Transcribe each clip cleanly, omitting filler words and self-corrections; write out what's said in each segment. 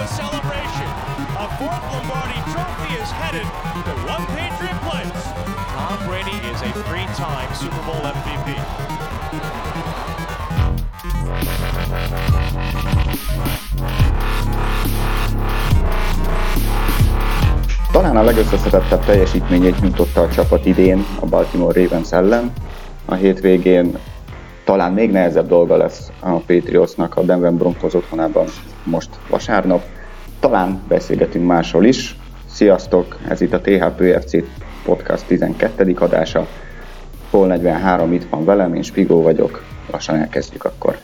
a celebration. A fourth Lombardi trophy is headed to one Patriot place. Tom Brady is a three-time Super Bowl MVP. Talán a legösszeszedettebb teljesítményét nyújtotta a csapat idén a Baltimore Ravens ellen. A hétvégén talán még nehezebb dolga lesz a Patriotsnak a Denver Broncos otthonában most vasárnap. Talán beszélgetünk másról is. Sziasztok! Ez itt a THPFC podcast 12. adása. Hol 43 itt van velem, én Spigó vagyok. Lassan elkezdjük akkor.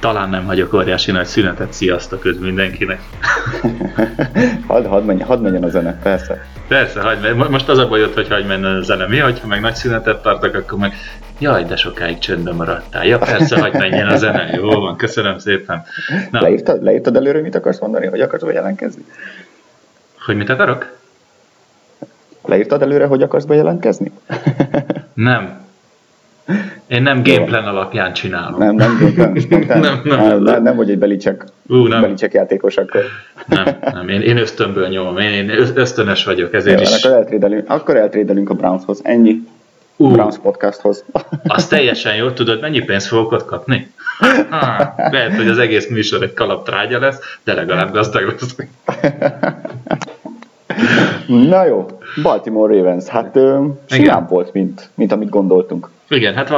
Talán nem hagyok óriási nagy szünetet. Sziasztok üdv mindenkinek! hadd menjen a zene, persze. Persze, most az a baj, hogy hadd menjen a zene. Mi, hogyha meg nagy szünetet tartok, akkor meg jaj, de sokáig csöndben maradtál. Ja, persze, hadd menjen a zene. Jó van, köszönöm szépen. Na. Leírtad előre, mit akarsz mondani? Hogy akarsz bejelentkezni? Hogy mit akarok? Leírtad előre, hogy akarsz bejelentkezni? Nem. Én nem gameplan alapján csinálom. Nem. Nem vagy egy Belichick játékos akkor. Nem. Én ösztönből nyomom. Én ösztönös vagyok, ezért is. Akkor eltrédelünk a Brownshoz. Ennyi. Browns podcasthoz. Az teljesen jó. Tudod, mennyi pénzt fogok ott kapni? Lehet, hogy az egész műsor egy kalaptrágya lesz, de legalább gazdag lesz. Na jó. Baltimore Ravens. Hát simább volt, mint amit gondoltunk. Igen, hát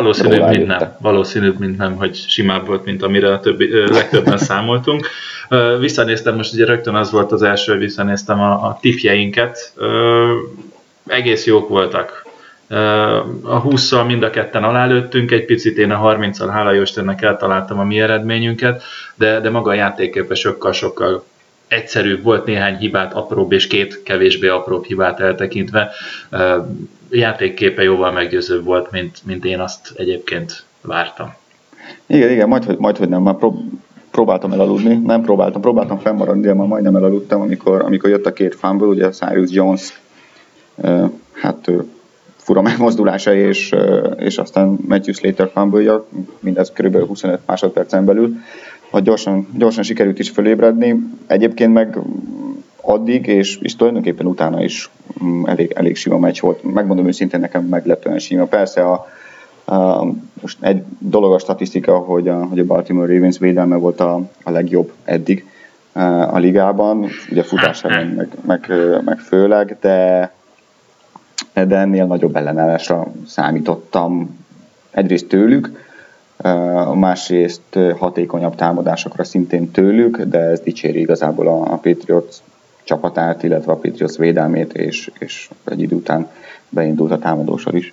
valószínűbb, mint nem, hogy simább volt, mint amire a legtöbben számoltunk. Visszanéztem, most ugye rögtön az volt az első, hogy visszanéztem a tippjeinket. Egész jók voltak. A 20-szal mind a ketten alálőttünk, egy picit én a 30-szal, hála jó Istennek, eltaláltam a mi eredményünket, de maga a játékképe sokkal-sokkal egyszerűbb volt, néhány hibát apróbb és két kevésbé apróbb hibát eltekintve. Játékképe jóval meggyőzőbb volt, mint én azt egyébként vártam. Igen, majdhogy nem, már próbáltam elaludni, próbáltam fennmaradni, de már majdnem elaludtam, amikor jött a két fumble, ugye a Cyrus Jones fura megmozdulása, és aztán Matthew Slater fumble-ja, mindez kb. 25 másodpercen belül, hogy gyorsan sikerült is fölébredni, egyébként meg addig, és tulajdonképpen utána is elég sima meccs volt. Megmondom őszintén, nekem meglepően sima. Persze most egy dolog a statisztika, hogy a Baltimore Ravens védelme volt a legjobb eddig a ligában, ugye futás ellen meg főleg, de ennél nagyobb ellenállásra számítottam egyrészt tőlük, másrészt hatékonyabb támadásokra szintén tőlük, de ez dicséri igazából a Patriots csapatát, illetve a Patriots védelmét, és egy idő után beindult a támadósor is.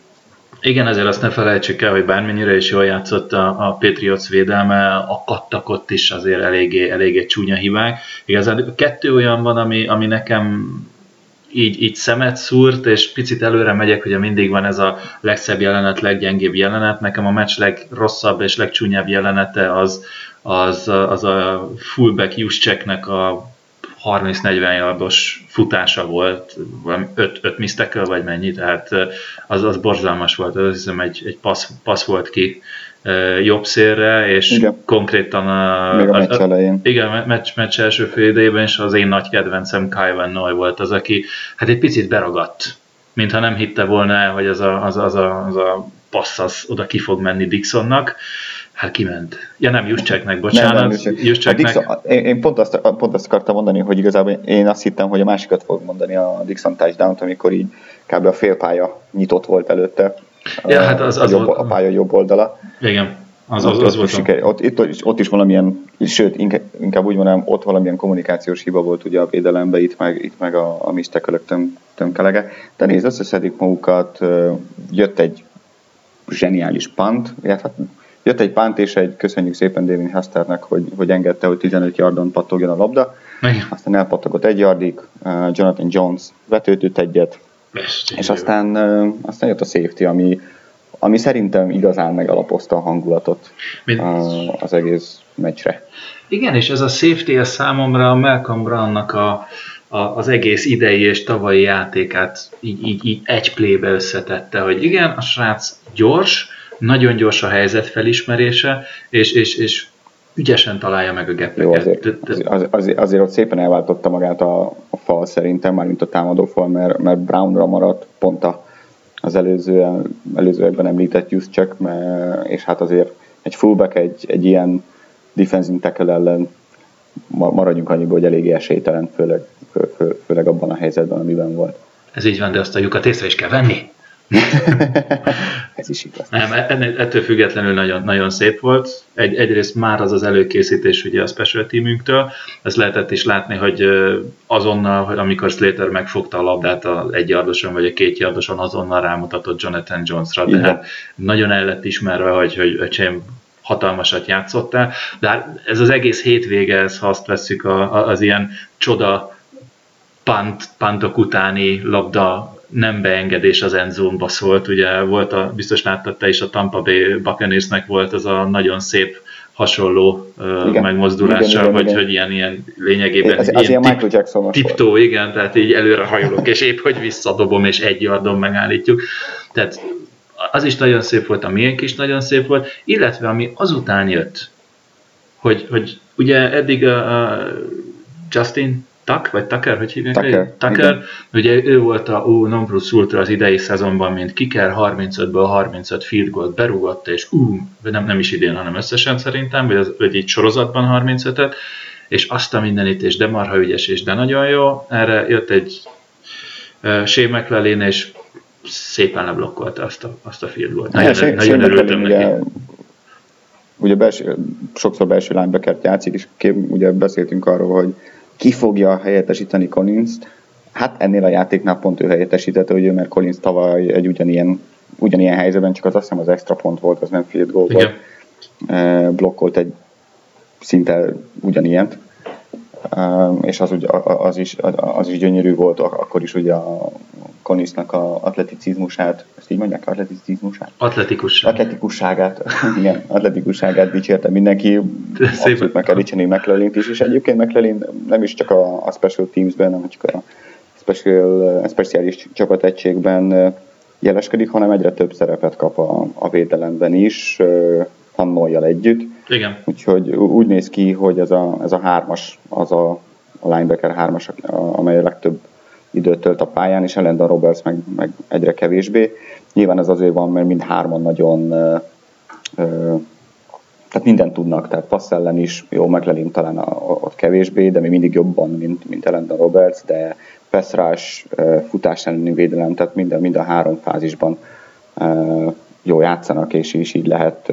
Igen, ezért azt ne felejtsük el, hogy bármennyire is jól játszott a Patriots védelme, akadtak ott is azért eléggé csúnya hibák. Igazán kettő olyan van, ami nekem így szemet szúrt, és picit előre megyek, hogy mindig van ez a legszebb jelenet, leggyengébb jelenet. Nekem a meccs legrosszabb és legcsúnyább jelenete az a fullback Juszczyknek a 30-40 yardos futása volt, 5 misztekkel vagy mennyi, tehát az borzalmas volt, az hiszem egy passz volt ki jobb szélre, és igen. Konkrétan a meccs elején. Igen, meccs első fél idejében is az én nagy kedvencem Kyle Van Noy volt az, aki hát egy picit beragadt, mintha nem hitte volna el, hogy az a passz az oda ki fog menni Dixonnak. Hát kiment. Ja nem, Juszczyknek, bocsánat. Én pont azt akartam mondani, hogy igazából én azt hittem, hogy a másikat fog mondani, a Dixon touchdown-t, amikor így kb. A félpálya nyitott volt előtte. Ja, hát a pálya jobb oldala. Igen, az volt. Ott is valamilyen, sőt, inkább úgy mondanám, ott valamilyen kommunikációs hiba volt ugye a védelemben, itt meg a misztekölök tömkelege. De nézd, összeszedik magukat, jött egy zseniális punt, jött egy pánt és egy köszönjük szépen Devin Hesternek, hogy engedte, hogy 15 yardon pattogjon a labda. Igen. Aztán elpattogott egy yardig, Jonathan Jones vetődött egyet, Bestie, és aztán jött a safety, ami szerintem igazán megalapozta a hangulatot az egész meccsre. Igen, és ez a safety számomra a Malcolm Brownnak az egész idei és tavalyi játékát így egy playbe összetette, hogy igen, a srác gyors, nagyon gyors a helyzet felismerése, és ügyesen találja meg a gepeket. Azért ott szépen elváltotta magát a fal szerintem, mármint a támadó fal, mert Brownra maradt pont az előzőekben említett Juszczyk, és hát azért egy fullback, egy ilyen defensive tackle ellen maradjunk annyiból, hogy eléggé esélytelen, főleg abban a helyzetben, amiben volt. Ez így van, de azt a lyukat észre is kell venni. Ez is igaz. Nem, ettől függetlenül nagyon, nagyon szép volt. Egyrészt már az előkészítés ugye a special teamünktől, ezt lehetett is látni, hogy azonnal, hogy amikor Slater megfogta a labdát a egyjardoson vagy a kétjardoson, azonnal rámutatott Jonathan Jonesra, de hát nagyon el lett ismerve, hogy öcsém, hatalmasat játszottál, de ez az egész hétvége, ez, ha azt vesszük az ilyen csoda pantok utáni labda nem beengedés az endzónba szólt, ugye volt biztos láttad te is, a Tampa Bay Buccaneersnek volt az a nagyon szép hasonló megmozdulással, vagy hogy ilyen lényegében ilyen tiptó, igen, tehát így előre hajolok, és épp hogy visszadobom, és egy yardon megállítjuk, tehát az is nagyon szép volt, a miénk is nagyon szép volt, illetve ami azután jött, hogy ugye eddig a Justin Tucker, hogy hívják? Tucker. Ugye ő volt a non plus ultra az idei szezonban, mint kicker, 35-ből 35 field goal berúgatta, és nem is idén, hanem összesen szerintem, vagy így sorozatban 35-et, és azt a mindenit, és de marha ügyes, és de nagyon jó, erre jött egy sémeklelén, és szépen leblokkolta azt a field goalt. Nagyon örültem neki. Ugye sokszor belső linebackert játszik, és ugye beszéltünk arról, hogy ki fogja helyettesíteni Collins-t. Hát ennél a játéknál pont ő helyettesítette, ugye, mert Collins tavaly egy ugyanilyen helyzetben, csak azt hiszem az extra pont volt, az nem field goal volt. Blokkolt egy szinte ugyanilyent. És az is gyönyörű volt, akkor is ugye a Collinsnak a atleticizmusát, ezt így mondják, atletikusságát. Igen, atletikusságát dicsérte mindenki, abszolút meg kell dicsérni McLelint is, és egyébként McLelin nem is csak a Special Teams-ben, nem csak a speciális csapategységben jeleskedik, hanem egyre több szerepet kap a védelemben is, Hannoival együtt. Igen. Úgyhogy úgy néz ki, hogy ez a hármas, az a linebacker hármas, amely a legtöbb időt tölt a pályán, és Elendon Roberts meg egyre kevésbé. Nyilván ez azért van, mert mind hárman nagyon tehát mindent tudnak, tehát passz ellen is, jó, McLelin talán ott kevésbé, de még mindig jobban, mint Elendon Roberts, de pass rush, futás elleni védelem, tehát mind a három fázisban jó játszanak, és is így lehet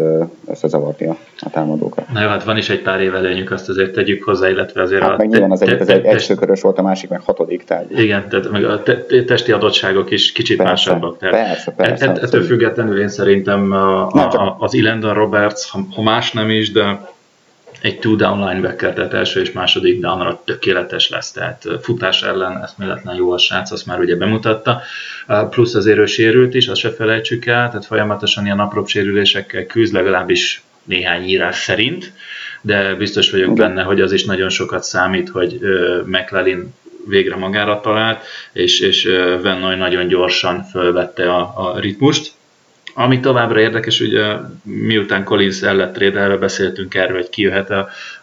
összezavarni a támadókat. Na jó, hát van is egy pár év előnyük, azt azért tegyük hozzá, illetve azért... Hát meg nyilván az egyik az egy elsőkörös volt, a másik meg hatodik, tehát... Igen, tehát meg a testi adottságok is kicsit másabbak. Persze. Ettől függetlenül én szerintem az Elendon Roberts, ha más nem is, de egy two-down linebacker, tehát első és második downra tökéletes lesz, tehát futás ellen eszméletlen jó a srác, azt már ugye bemutatta, plusz azért ő sérült is, azt se felejtsük el, tehát folyamatosan ilyen apróbb sérülésekkel küzd, legalábbis néhány írás szerint, de biztos vagyok benne, hogy az is nagyon sokat számít, hogy McLelin végre magára talált, és Van Noy nagyon gyorsan fölvette a ritmust. Ami továbbra érdekes, ugye miután Collins el lett trédelve, beszéltünk erről, hogy ki jöhet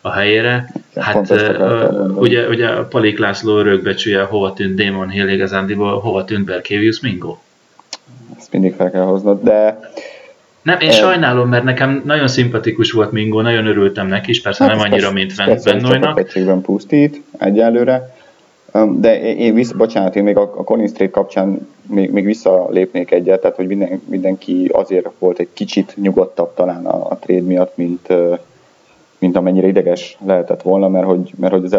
a helyére. Hát ugye a Palik László örökbecsülje, hova tűnt Damon Hill igazándiból, hova tűnt Barkevius Mingo? Ezt mindig fel kell hoznod, de... Nem, én sajnálom, mert nekem nagyon szimpatikus volt Mingo, nagyon örültem neki is, persze hát nem annyira, mint Van Noynak. Ez csak a pusztít egyelőre. De én még a Collins trade kapcsán még visszalépnék egyet, tehát hogy mindenki azért volt egy kicsit nyugodtabb talán a trade miatt, mint amennyire ideges lehetett volna, mert hogy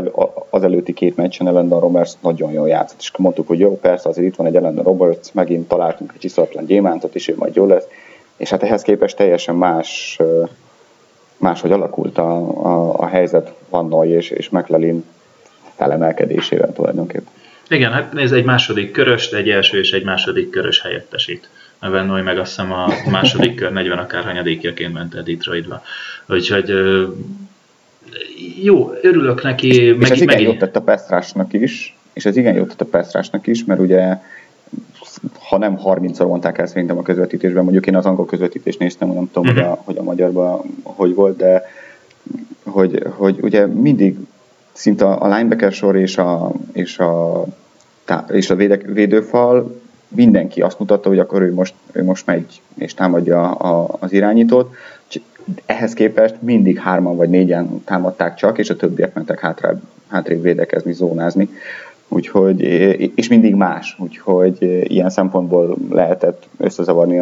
az előtti két meccsen Elendon Roberts nagyon jól játszott, és mondtuk, hogy jó, persze azért itt van egy Elendon Roberts, megint találtunk egy csiszatlan gyémántot, és ő majd jó lesz, és hát ehhez képest teljesen máshogy alakult a helyzet Van Noy és McLelin felemelkedésével tulajdonképpen. Igen, hát nézd, egy második körös, egy első és egy második körös helyettesít. Van Noy meg azt hiszem a második kör 40 akárhanyadékjaként ment el Detroitba. Úgyhogy jó, örülök neki. És ez igen jót tett a Pestrásnak is, mert ugye ha nem 30-szor mondták el szerintem a közvetítésben, mondjuk én az angol közvetítést néztem, nem tudom, hogy a magyarban hogy volt, de hogy ugye mindig szinte a linebacker sor és a védőfal mindenki azt mutatta, hogy akkor ő most megy és támadja az irányítót. Ehhez képest mindig 3-an vagy 4-en támadták csak, és a többiek mentek hátrébb védekezni, zónázni. Úgyhogy, és mindig más, úgyhogy ilyen szempontból lehetett összezavarni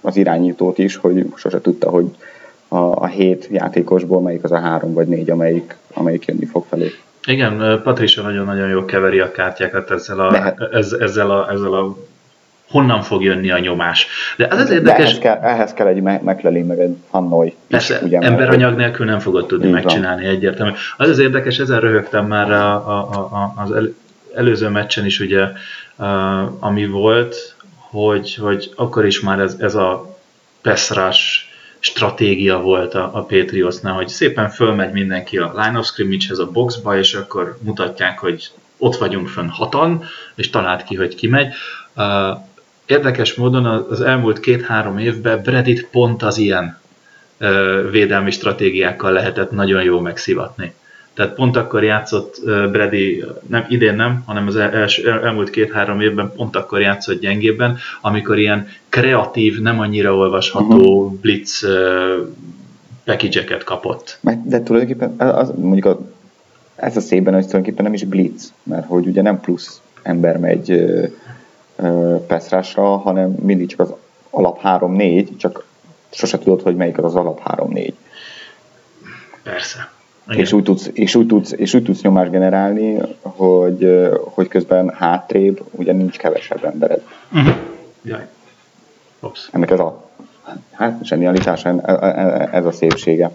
az irányítót is, hogy sose tudta, hogy a 7 játékosból melyik az a 3 vagy 4, amelyik jönni fog felé. Igen, Patricia nagyon-nagyon jól keveri a kártyákat ezzel a honnan fog jönni a nyomás. De ez az érdekes... Ehhez kell egy McLelin, meg egy Van Noy. Persze, emberanyag nélkül nem fogod tudni megcsinálni egyértelműen. Az az érdekes, ezen röhögtem már az előző meccsen is, ugye, ami volt, hogy akkor is már ez a pass rush stratégia volt a Patriotsnál, hogy szépen fölmegy mindenki a line of scrimmage-hez, a boxba, és akkor mutatják, hogy ott vagyunk fönn 6-an, és talált ki, hogy ki megy. Érdekes módon az elmúlt 2-3 évben Bredit pont az ilyen védelmi stratégiákkal lehetett nagyon jól megszivatni. Tehát pont akkor játszott Brady, nem idén nem, hanem az elmúlt 2-3 évben pont akkor játszott gyengébben, amikor ilyen kreatív, nem annyira olvasható blitz package-eket kapott. De tulajdonképpen ez a szépen, hogy tulajdonképpen nem is blitz, mert hogy ugye nem plusz ember megy pass rushra, hanem mindig csak az alap 3-4, csak sose tudod, hogy melyik az alap 3-4. Persze. És úgy tudsz nyomást generálni, hogy közben hátrébb, ugye nincs kevesebb embered. Uh-huh. Jaj. Ops. Ennek ez a zsenialitás, ez a szépsége.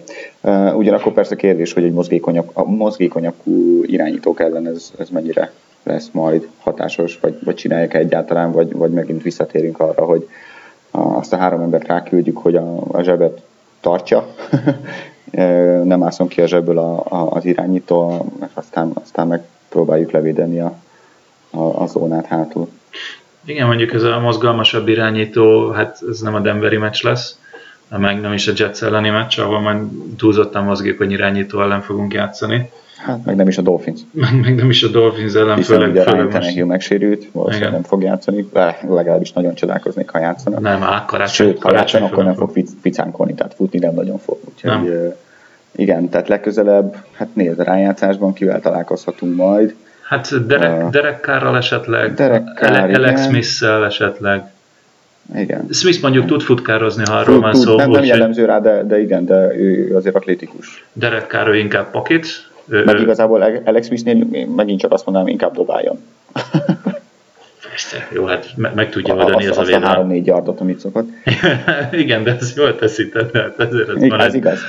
Ugyanakkor persze kérdés, hogy egy mozgékonyabbú irányítók ellen ez mennyire lesz majd hatásos, vagy csinálják-e egyáltalán, vagy megint visszatérünk arra, hogy azt a 3 embert ráküldjük, hogy a zsebet tartsa, nem ászom ki a zsebből az irányító, és aztán megpróbáljuk levédeni a zónát hátul. Igen, mondjuk ez a mozgalmasabb irányító, hát ez nem a Denveri meccs lesz, meg nem is a Jets elleni meccs, ahol majd túlzottan mozgékony irányító ellen fogunk játszani. Hát meg nem is a Dolphins. Meg nem is a Dolphins ellen. Hiszen főleg, ugye Ryan Tannehill megsérült, valószínűleg nem fog játszani, legalábbis nagyon csodálkoznék, ha játszanak. Nem, karácsony akkor nem fog picánkolni, tehát futni nem nagyon fog. Úgyhogy igen, tehát legközelebb, hát nézd, a rájátszásban kivel találkozhatunk majd. Hát Derek Carrral esetleg, Alex Smith-szel esetleg. Igen. Smith mondjuk tud futkározni, ha arról van szó. Nem jellemző rá, de igen, de ő azért atlétikus. Derek Carr inkább pakit. Meg igazából Alex Smithnél megint csak azt mondanám, inkább dobáljon. Persze, jó, hát meg tudja adani ez a védelem. Azt a 3-4 yardot, amit szokott. Igen, de ez jól teszi, tehát ezért ez van. Ez igaz.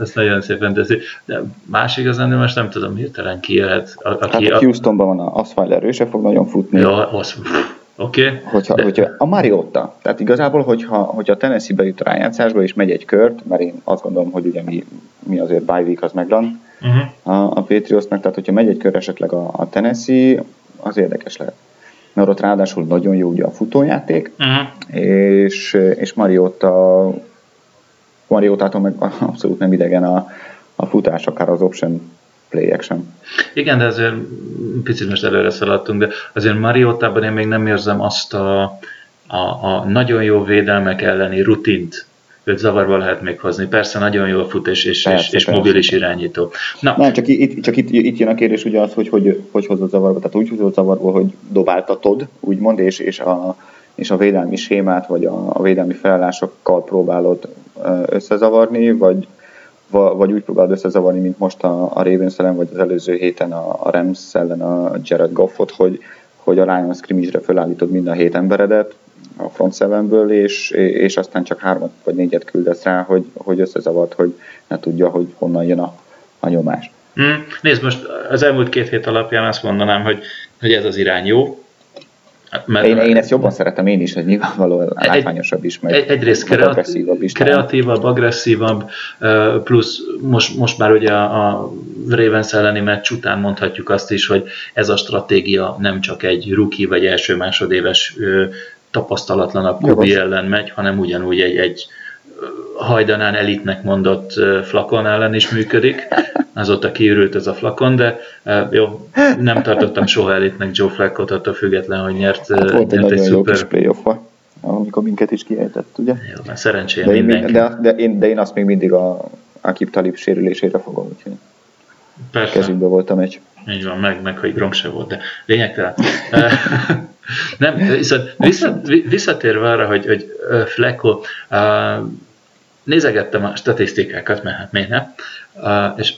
Ezt nagyon szépen teszi. De más igazán, de most nem tudom, hirtelen ki jöhet. Hát a Houstonban van az Osweiler, ő se fog nagyon futni. Jó, oké. Hogyha a Mariota, tehát igazából, hogyha Tennessee bejut a rájátszásba és megy egy kört, mert én azt gondolom, hogy ugye mi azért bye week az megvan, a Patriotsnak, tehát hogyha megy egy kör esetleg a Tennessee, az érdekes lehet. Mert ott ráadásul nagyon jó ugye a futójáték, és Mariotától meg abszolút nem idegen a futás, akár az option play-ek sem. Igen, de azért picit most előre szaladtunk, de azért Mariotában én még nem érzem azt a nagyon jó védelmek elleni rutint, őt zavarba lehet még hozni. Persze nagyon jól fut és mobilis irányító. Na. Nem, csak itt jön a kérdés ugye az, hogy hozod zavarba. Tehát úgy hozod zavarba, hogy dobáltatod, úgymond, és a védelmi sémát, vagy a védelmi felállásokkal próbálod összezavarni, vagy úgy próbálod összezavarni, mint most a Ravens ellen, vagy az előző héten a Rams ellen a Jared Goffot, hogy a Lions scrimmage-re felállítod mind a 7 emberedet, a front sevenből, és aztán csak 3-at vagy 4-et küldesz rá, hogy összezavart, hogy ne tudja, hogy honnan jön a nyomás. Nézd, most az elmúlt 2 hét alapján azt mondanám, hogy ez az irány jó. Mert én ezt jobban szeretem én is, hogy nyilvánvalóan látványosabb is, meg egyrészt agresszívabb is. Kreatívabb, agresszívabb, plusz most már ugye a Ravens elleni meccs után mondhatjuk azt is, hogy ez a stratégia nem csak egy rookie vagy első-másodéves tapasztalatlanabb Kubi ellen megy, hanem ugyanúgy egy hajdanán elitnek mondott Flacon ellen is működik. Azóta kiürült ez a Flacon, de jó, nem tartottam soha elitnek Joe Flaccot, attól független, hogy nyert, hát nyert egy nagyon szuper... jó kis playoff-ba, amikor minket is kiejtett, ugye? Jó, mert szerencsére mindenki. De én azt még mindig a Aqib Talib sérülésére fogom, úgyhogy persze. Kezünkbe volt a meccs. Így van, meg hogy Gronk se volt, de lényegtelen. Nem, viszont visszatérve arra, hogy Flacco... Nézegettem a statisztikákat, mert hát miért nem, és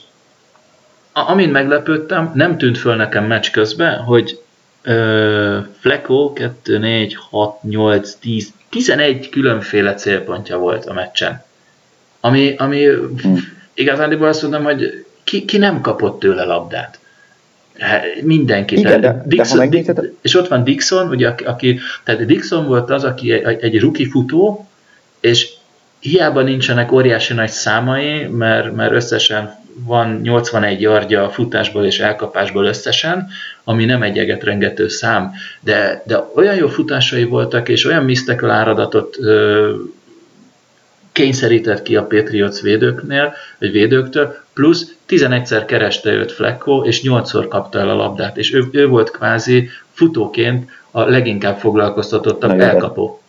amint meglepődtem, nem tűnt föl nekem meccs közben, hogy Flacco 2, 4, 6, 8, 10, 11 különféle célpontja volt a meccsen. Ami igazándiból azt mondom, hogy ki nem kapott tőle labdát. Mindenki. Igen, de Dixon, és ott van Dixon, ugye, tehát Dixon volt az, aki egy rookie futó, és hiába nincsenek óriási nagy számai, mert összesen van 81 yardja futásból és elkapásból összesen, ami nem egy egetrengető szám, de olyan jó futásai voltak, és olyan misztekül áradatot kényszerített ki a Patriots védőktől, plusz 11-szer kereste őt Flacco, és 8-szor kapta el a labdát, és ő volt kvázi futóként a leginkább foglalkoztatottabb elkapó.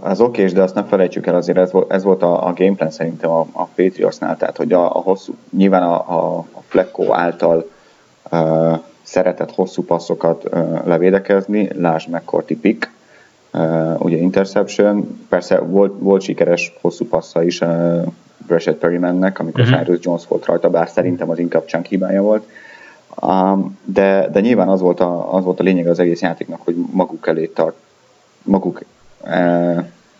Az okés, de azt nem felejtsük el, azért ez volt a gameplan szerintem a Patriotsnál, tehát hogy a hosszú, nyilván a Flacco által szeretett hosszú passzokat levédekezni, lásd McCourty pick, ugye interception, persze volt sikeres hosszú passza is Breshad Perrimannek, amikor Cyrus Jones volt rajta, bár szerintem az inkább chunk hibája volt, de nyilván az volt a lényeg az egész játéknak, hogy maguk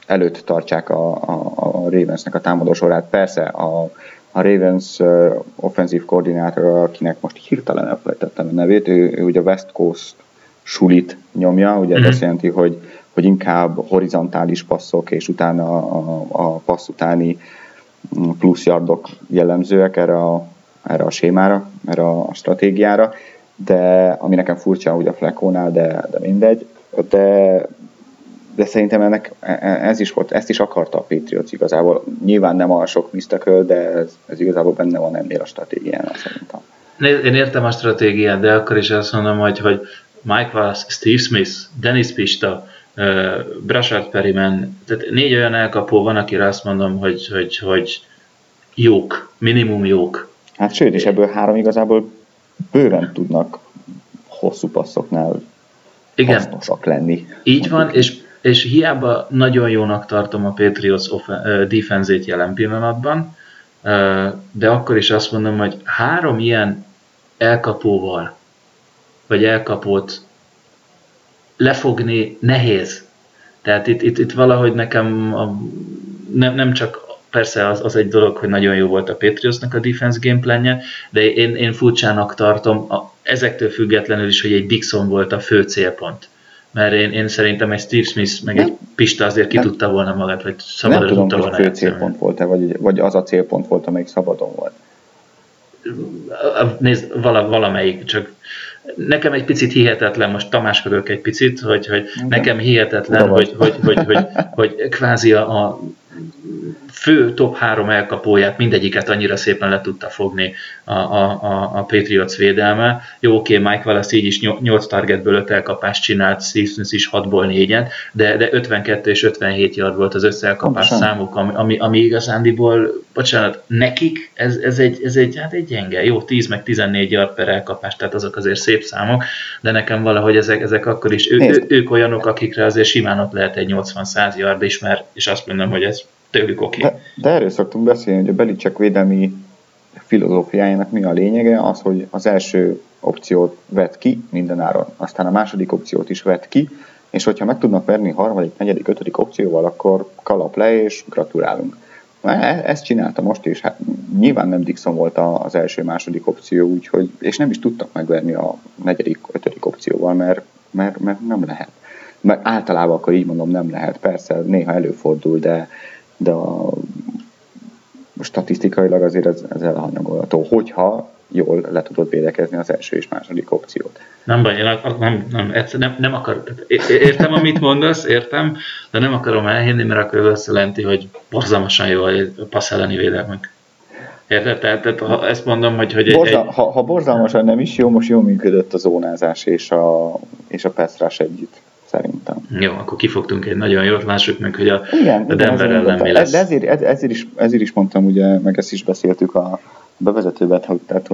előtt tartsák a Ravensnek a támadó sorát. Persze a Ravens offenzív koordinátora, akinek most hirtelen elfelejtettem a nevét, ő ugye West Coast sulit nyomja, ugye ez azt jelenti, hogy inkább horizontális passzok, és utána a passz utáni plusz yardok jellemzőek erre a sémára, erre a stratégiára, de ami nekem furcsa, ugye a Flacconál, de mindegy, de szerintem ez is volt, ezt is akarta a Patriots igazából. Nyilván nem a sok misztaköl, de ez igazából benne van ennél a stratégián, szerintem. Én értem a stratégiát, de akkor is azt mondom, hogy Mike Wallace, Steve Smith, Dennis Pitta, Breshad Perriman, tehát 4 olyan elkapó van, akire azt mondom, hogy jók, minimum jók. Hát sőt, és ebből 3 igazából bőven tudnak hosszú passzoknál hasznosak lenni. Így van, és hiába nagyon jónak tartom a Patriots defense-ét jelen pillanatban, de akkor is azt mondom, hogy 3 ilyen elkapóval, vagy elkapót lefogni nehéz. Tehát itt valahogy nekem nem csak persze az egy dolog, hogy nagyon jó volt a Patriotsnak a defense gameplanje, de én furcsának tartom ezektől függetlenül is, hogy egy Dixon volt a fő célpont. Mert én szerintem egy Steve Smith, meg egy Pista azért ki tudta volna magát, vagy szabadon tudta volna. Nem tudom, hogy fő célpont volt-e, vagy az a célpont volt, amelyik szabadon volt. Nézd, valamelyik, csak nekem egy picit hihetetlen, most tamáskodok egy picit, hogy nekem hihetetlen, hogy kvázi a fő top 3 elkapóját mindegyiket annyira szépen le tudta fogni a Patriots védelme. Jó, oké, Mike Wallace így is 8 targetből 5 elkapást csinált, Steve Smith is 6-ból 4-en, de 52 és 57 yard volt az összeelkapás számuk, ami igazándiból, bocsánat, nekik ez egy gyenge. Jó, 10 meg 14 yard per elkapás, tehát azok azért szép számok, de nekem valahogy ezek akkor is, ők olyanok, akikre azért simán ott lehet egy 80-100 yard is, mert, és azt mondom, hogy ez tőlük oké. De erről szoktunk beszélni, hogy a Belichick védelmi filozófiájának mi a lényege, az, hogy az első opciót vett ki mindenáron, aztán a második opciót is vett ki, és hogyha meg tudnak verni harmadik, negyedik, ötödik opcióval, akkor kalap le, és gratulálunk. Ezt csinálta most is, hát nyilván nem Dixon volt az első, második opció, úgyhogy, és nem is tudtak megverni a negyedik, ötödik opcióval, mert nem lehet. Mert általában akkor így mondom, nem lehet. Persze, néha előfordul, de statisztikailag azért ez elhanyagolható, hogyha jól le tudod védekezni az első és második opciót. Nem baj, nem akarom. Értem, amit mondasz, értem, de nem akarom elhinni, mert akkor ez azt jelenti, hogy borzalmasan jó a passz elleni védelmek. Érted? Tehát ha ezt mondom, hogy ha borzalmasan nem is jó, most jól működött a zónázás és a pass rush együtt, szerintem. Jó, akkor kifogtunk egy nagyon jót, lássuk meg, hogy a Denver ellen mi lesz. De ezért is mondtam, ugye, meg ezt is beszéltük a bevezetőben, tehát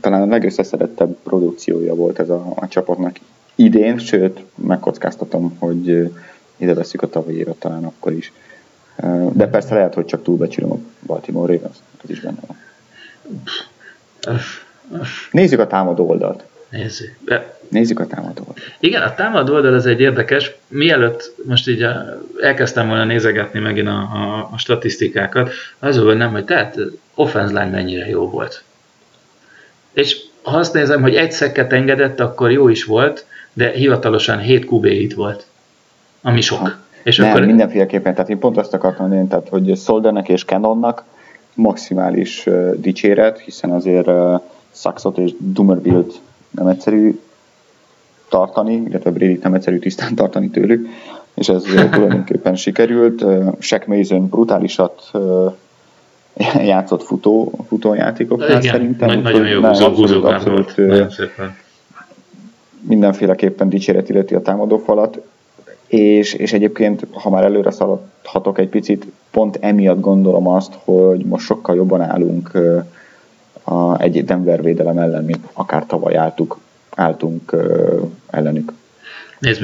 talán a legösszeszedettebb produkciója volt ez a csapatnak idén, sőt, megkockáztatom, hogy ide veszük a tavalyi évet talán akkor is. De persze lehet, hogy csak túlbecsülöm a Baltimore Ravens, ez is benne van. Nézzük a támadó oldalt. Nézzük a támadó oldalt. Igen, a támadó oldal az egy érdekes. Mielőtt most így elkezdtem volna nézegetni megint a statisztikákat, az volt nem, hogy tehát offense line mennyire jó volt. És ha azt nézem, hogy egy szekket engedett, akkor jó is volt, de hivatalosan 7 QB-it volt, ami sok. Aha. És nem, akkor mindenféleképpen, tehát én pont azt akartam mondani, tehát, hogy Soldernek és Cannonnak maximális dicséret, hiszen azért Saxot és Dumerbilt nem egyszerű tartani, illetve Brady-t nem egyszerű tisztán tartani tőlük, és ez tulajdonképpen sikerült. Shaq Mason brutálisat játszott futójátékoknál szerintem. Igen, nagyon jó húzóknál volt. Mindenféleképpen dicséret illeti a támadó falat. És egyébként, ha már előre szaladhatok egy picit, pont emiatt gondolom azt, hogy most sokkal jobban állunk egy Denver védelem ellen, mint akár tavaly álltunk ellenük. Nézd,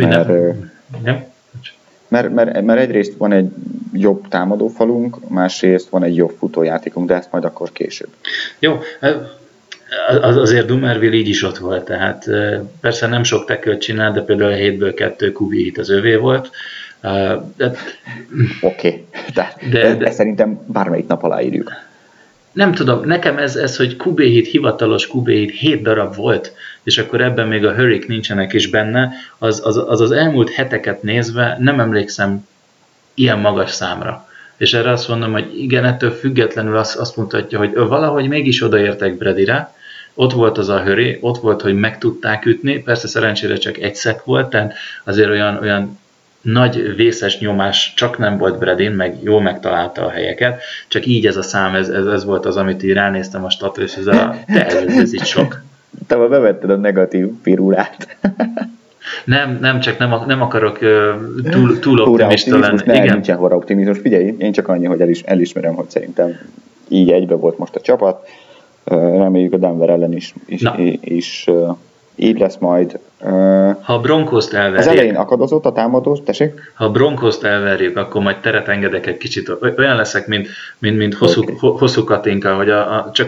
mert egyrészt van egy jobb támadófalunk, másrészt van egy jobb futójátékunk, de ezt majd akkor később. Jó, azért Dumerville így is ott volt, tehát persze nem sok tekölt csinál, de például a 7-ből 2 kubi hit az övé volt. Oké, de szerintem bármelyik nap aláírjuk. Nem tudom, nekem ez hogy kubi hit, hivatalos kubi hit 7 darab volt, és akkor ebben még a hurrik nincsenek is benne, az elmúlt heteket nézve nem emlékszem ilyen magas számra. És erre azt mondom, hogy igen, ettől függetlenül azt mutatja, hogy valahogy mégis odaértek Bradyre, ott volt az a höré, ott volt, hogy meg tudták ütni, persze szerencsére csak egy szek volt, tehát azért olyan nagy vészes nyomás csak nem volt Bradyn, meg jól megtalálta a helyeket, csak így ez a szám, ez volt az, amit így ránéztem a statot, és ez így sok. Te már bevetted a negatív pirulát. Nem, csak nem akarok túl optimista lenni. Igen, nincsen horra optimizmus. Figyelj, én csak annyi, hogy elismerem, hogy szerintem így egybe volt most a csapat. Reméljük a Denver ellen is így lesz majd. Ha a Broncos-t elverjük. Az elején akadozott a támadós, tessék? Ha a Broncos-t elverjük, akkor majd teret engedek egy kicsit. Olyan leszek, mint hosszú Katinka, hogy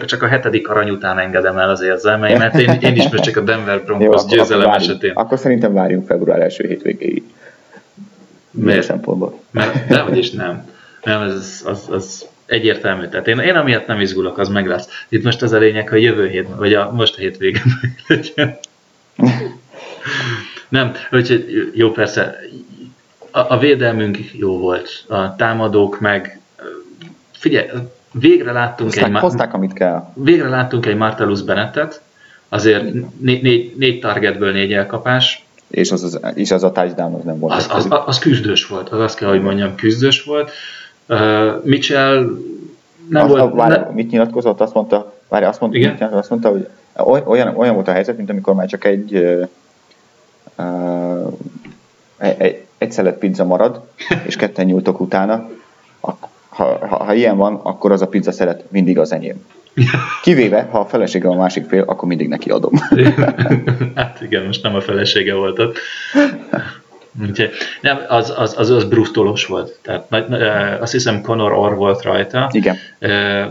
csak a hetedik arany után engedem el az érzelmeimet, mert én is most csak a Denver Broncos jó, győzelem esetén. Akkor szerintem várjunk február első hétvégéig. Milyen szempontból? Dehogyis nem. Nem, az egyértelmű. Tehát én amiatt nem izgulok, az meg lesz. Itt most az a lényeg, hogy jövő hét, vagy most a hétvégén meglegyen. Nem, úgyhogy jó, persze, a védelmünk jó volt, a támadók meg, figyelj, végre láttunk egy Martellus Bennettet, azért 4 targetből 4 elkapás. És az a touchdown az nem volt. Az küzdős volt, azt kell, hogy mondjam, küzdős volt. Mitchell nem azt, volt... mit nyilatkozott? Azt mondta, hogy olyan volt a helyzet, mint amikor már csak egy szelet pizza marad, és ketten nyúltok utána. Ha ilyen van, akkor az a pizza szelet mindig az enyém. Kivéve, ha a felesége a másik fél, akkor mindig neki adom. Hát igen, most nem a felesége volt ott. Nem, az brusztolós volt. Tehát, azt hiszem Connor Orr volt rajta. Igen.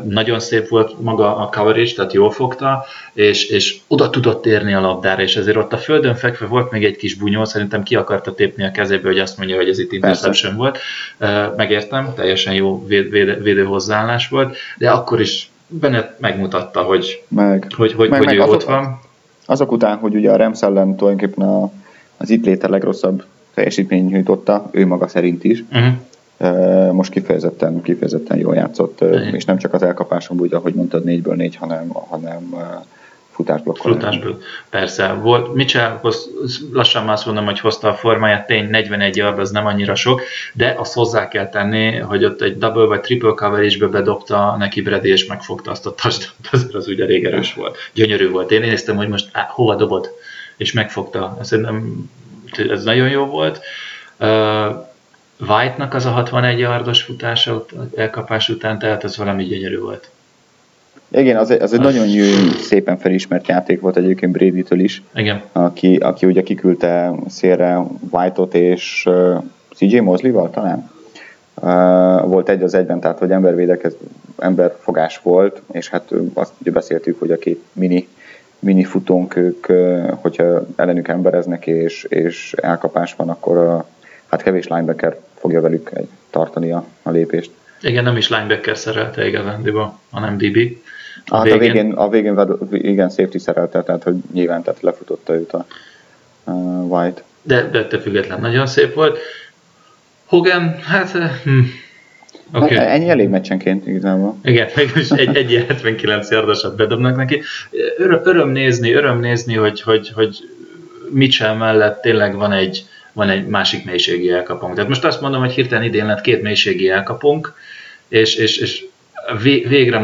Nagyon szép volt maga a coverage, tehát jól fogta, és oda tudott érni a labdára, és ezért ott a földön fekve volt még egy kis bunyó, szerintem ki akarta tépni a kezébe, hogy azt mondja, hogy ez itt interception volt. Megértem, teljesen jó védő hozzáállás volt, de akkor is Bennett megmutatta, hogy ő ott van. Azok után, hogy ugye a Rams ellen tulajdonképpen az itt léte legrosszabb teljesítményt nyújtotta, ő maga szerint is. Uh-huh. Most kifejezetten jól játszott, és nem csak az elkapáson úgy, ahogy mondtad, 4-ből 4, hanem Futásblokkolás. Persze, volt Mitchell, lassan már azt mondom, hogy hozta a formáját, tény 41 yard, az nem annyira sok, de azt hozzá kell tenni, hogy ott egy double vagy triple coverage-be bedobta neki Brady, és megfogta azt a touchdown-t, az úgy elég erős volt. Gyönyörű volt. Én néztem, hogy most hova dobod, és megfogta. Szerintem ez nagyon jó volt. White-nak az a 61 yardos futása elkapás után, tehát ez valami gyönyörű volt. Igen, az egy nagyon jó, szépen felismert játék volt egyébként Brady-től is. Igen. Aki ugye kiküldte szélre White-ot és CJ Mosley-val talán? Volt egy az egyben, tehát hogy emberfogás volt, és hát azt ugye beszéltük, hogy a két mini futónk, ők, hogyha ellenük embereznek és elkapás van, akkor hát kevés linebacker fogja velük tartani a lépést. Igen, nem is linebacker szerelte igazándiba, hanem DB. A végén safety szerelte, tehát hogy nyilván tehát lefutotta őt a White. De független nagyon szép volt. Hogan, hát... Okay. Hát ennyi elég meccsenként igazából. Igen, mégis egy 79 yardosat bedobnak neki. Öröm nézni, hogy Mitchell mellett tényleg van egy másik mélységi elkapónk. Tehát most azt mondom, hogy hirtelen idén lett két mélységi elkapónk, és végre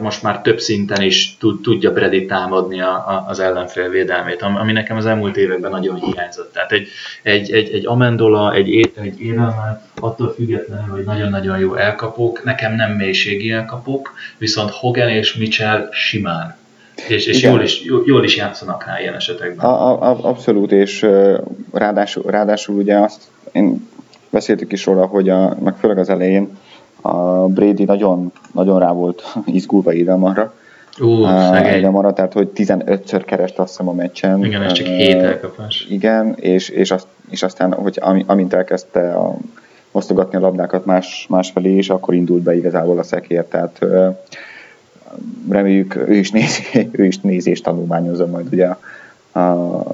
most már több szinten is tudja Brady támadni az ellenfél védelmét, ami nekem az elmúlt években nagyon hiányzott. Tehát egy Amendola, egy Edelman, attól függetlenül, hogy nagyon-nagyon jó elkapók, nekem nem mélységi elkapók, viszont Hogan és Mitchell simán. És jól is játszanak rá ilyen esetekben. Abszolút, és ráadásul ugye azt, én beszéltük is róla, hogy meg főleg az elején a Brady nagyon, nagyon rá volt izgulva Edelmanra. Edelmanra, tehát hogy 15-ször kereste azt hiszem a meccsen. Igen, ez csak 7 elkapás. Igen, és aztán, hogy amint elkezdte osztogatni a labdákat másfelé, és akkor indult be igazából a szekér, tehát... Reméljük, ő is nézi és tanulmányozza majd ugye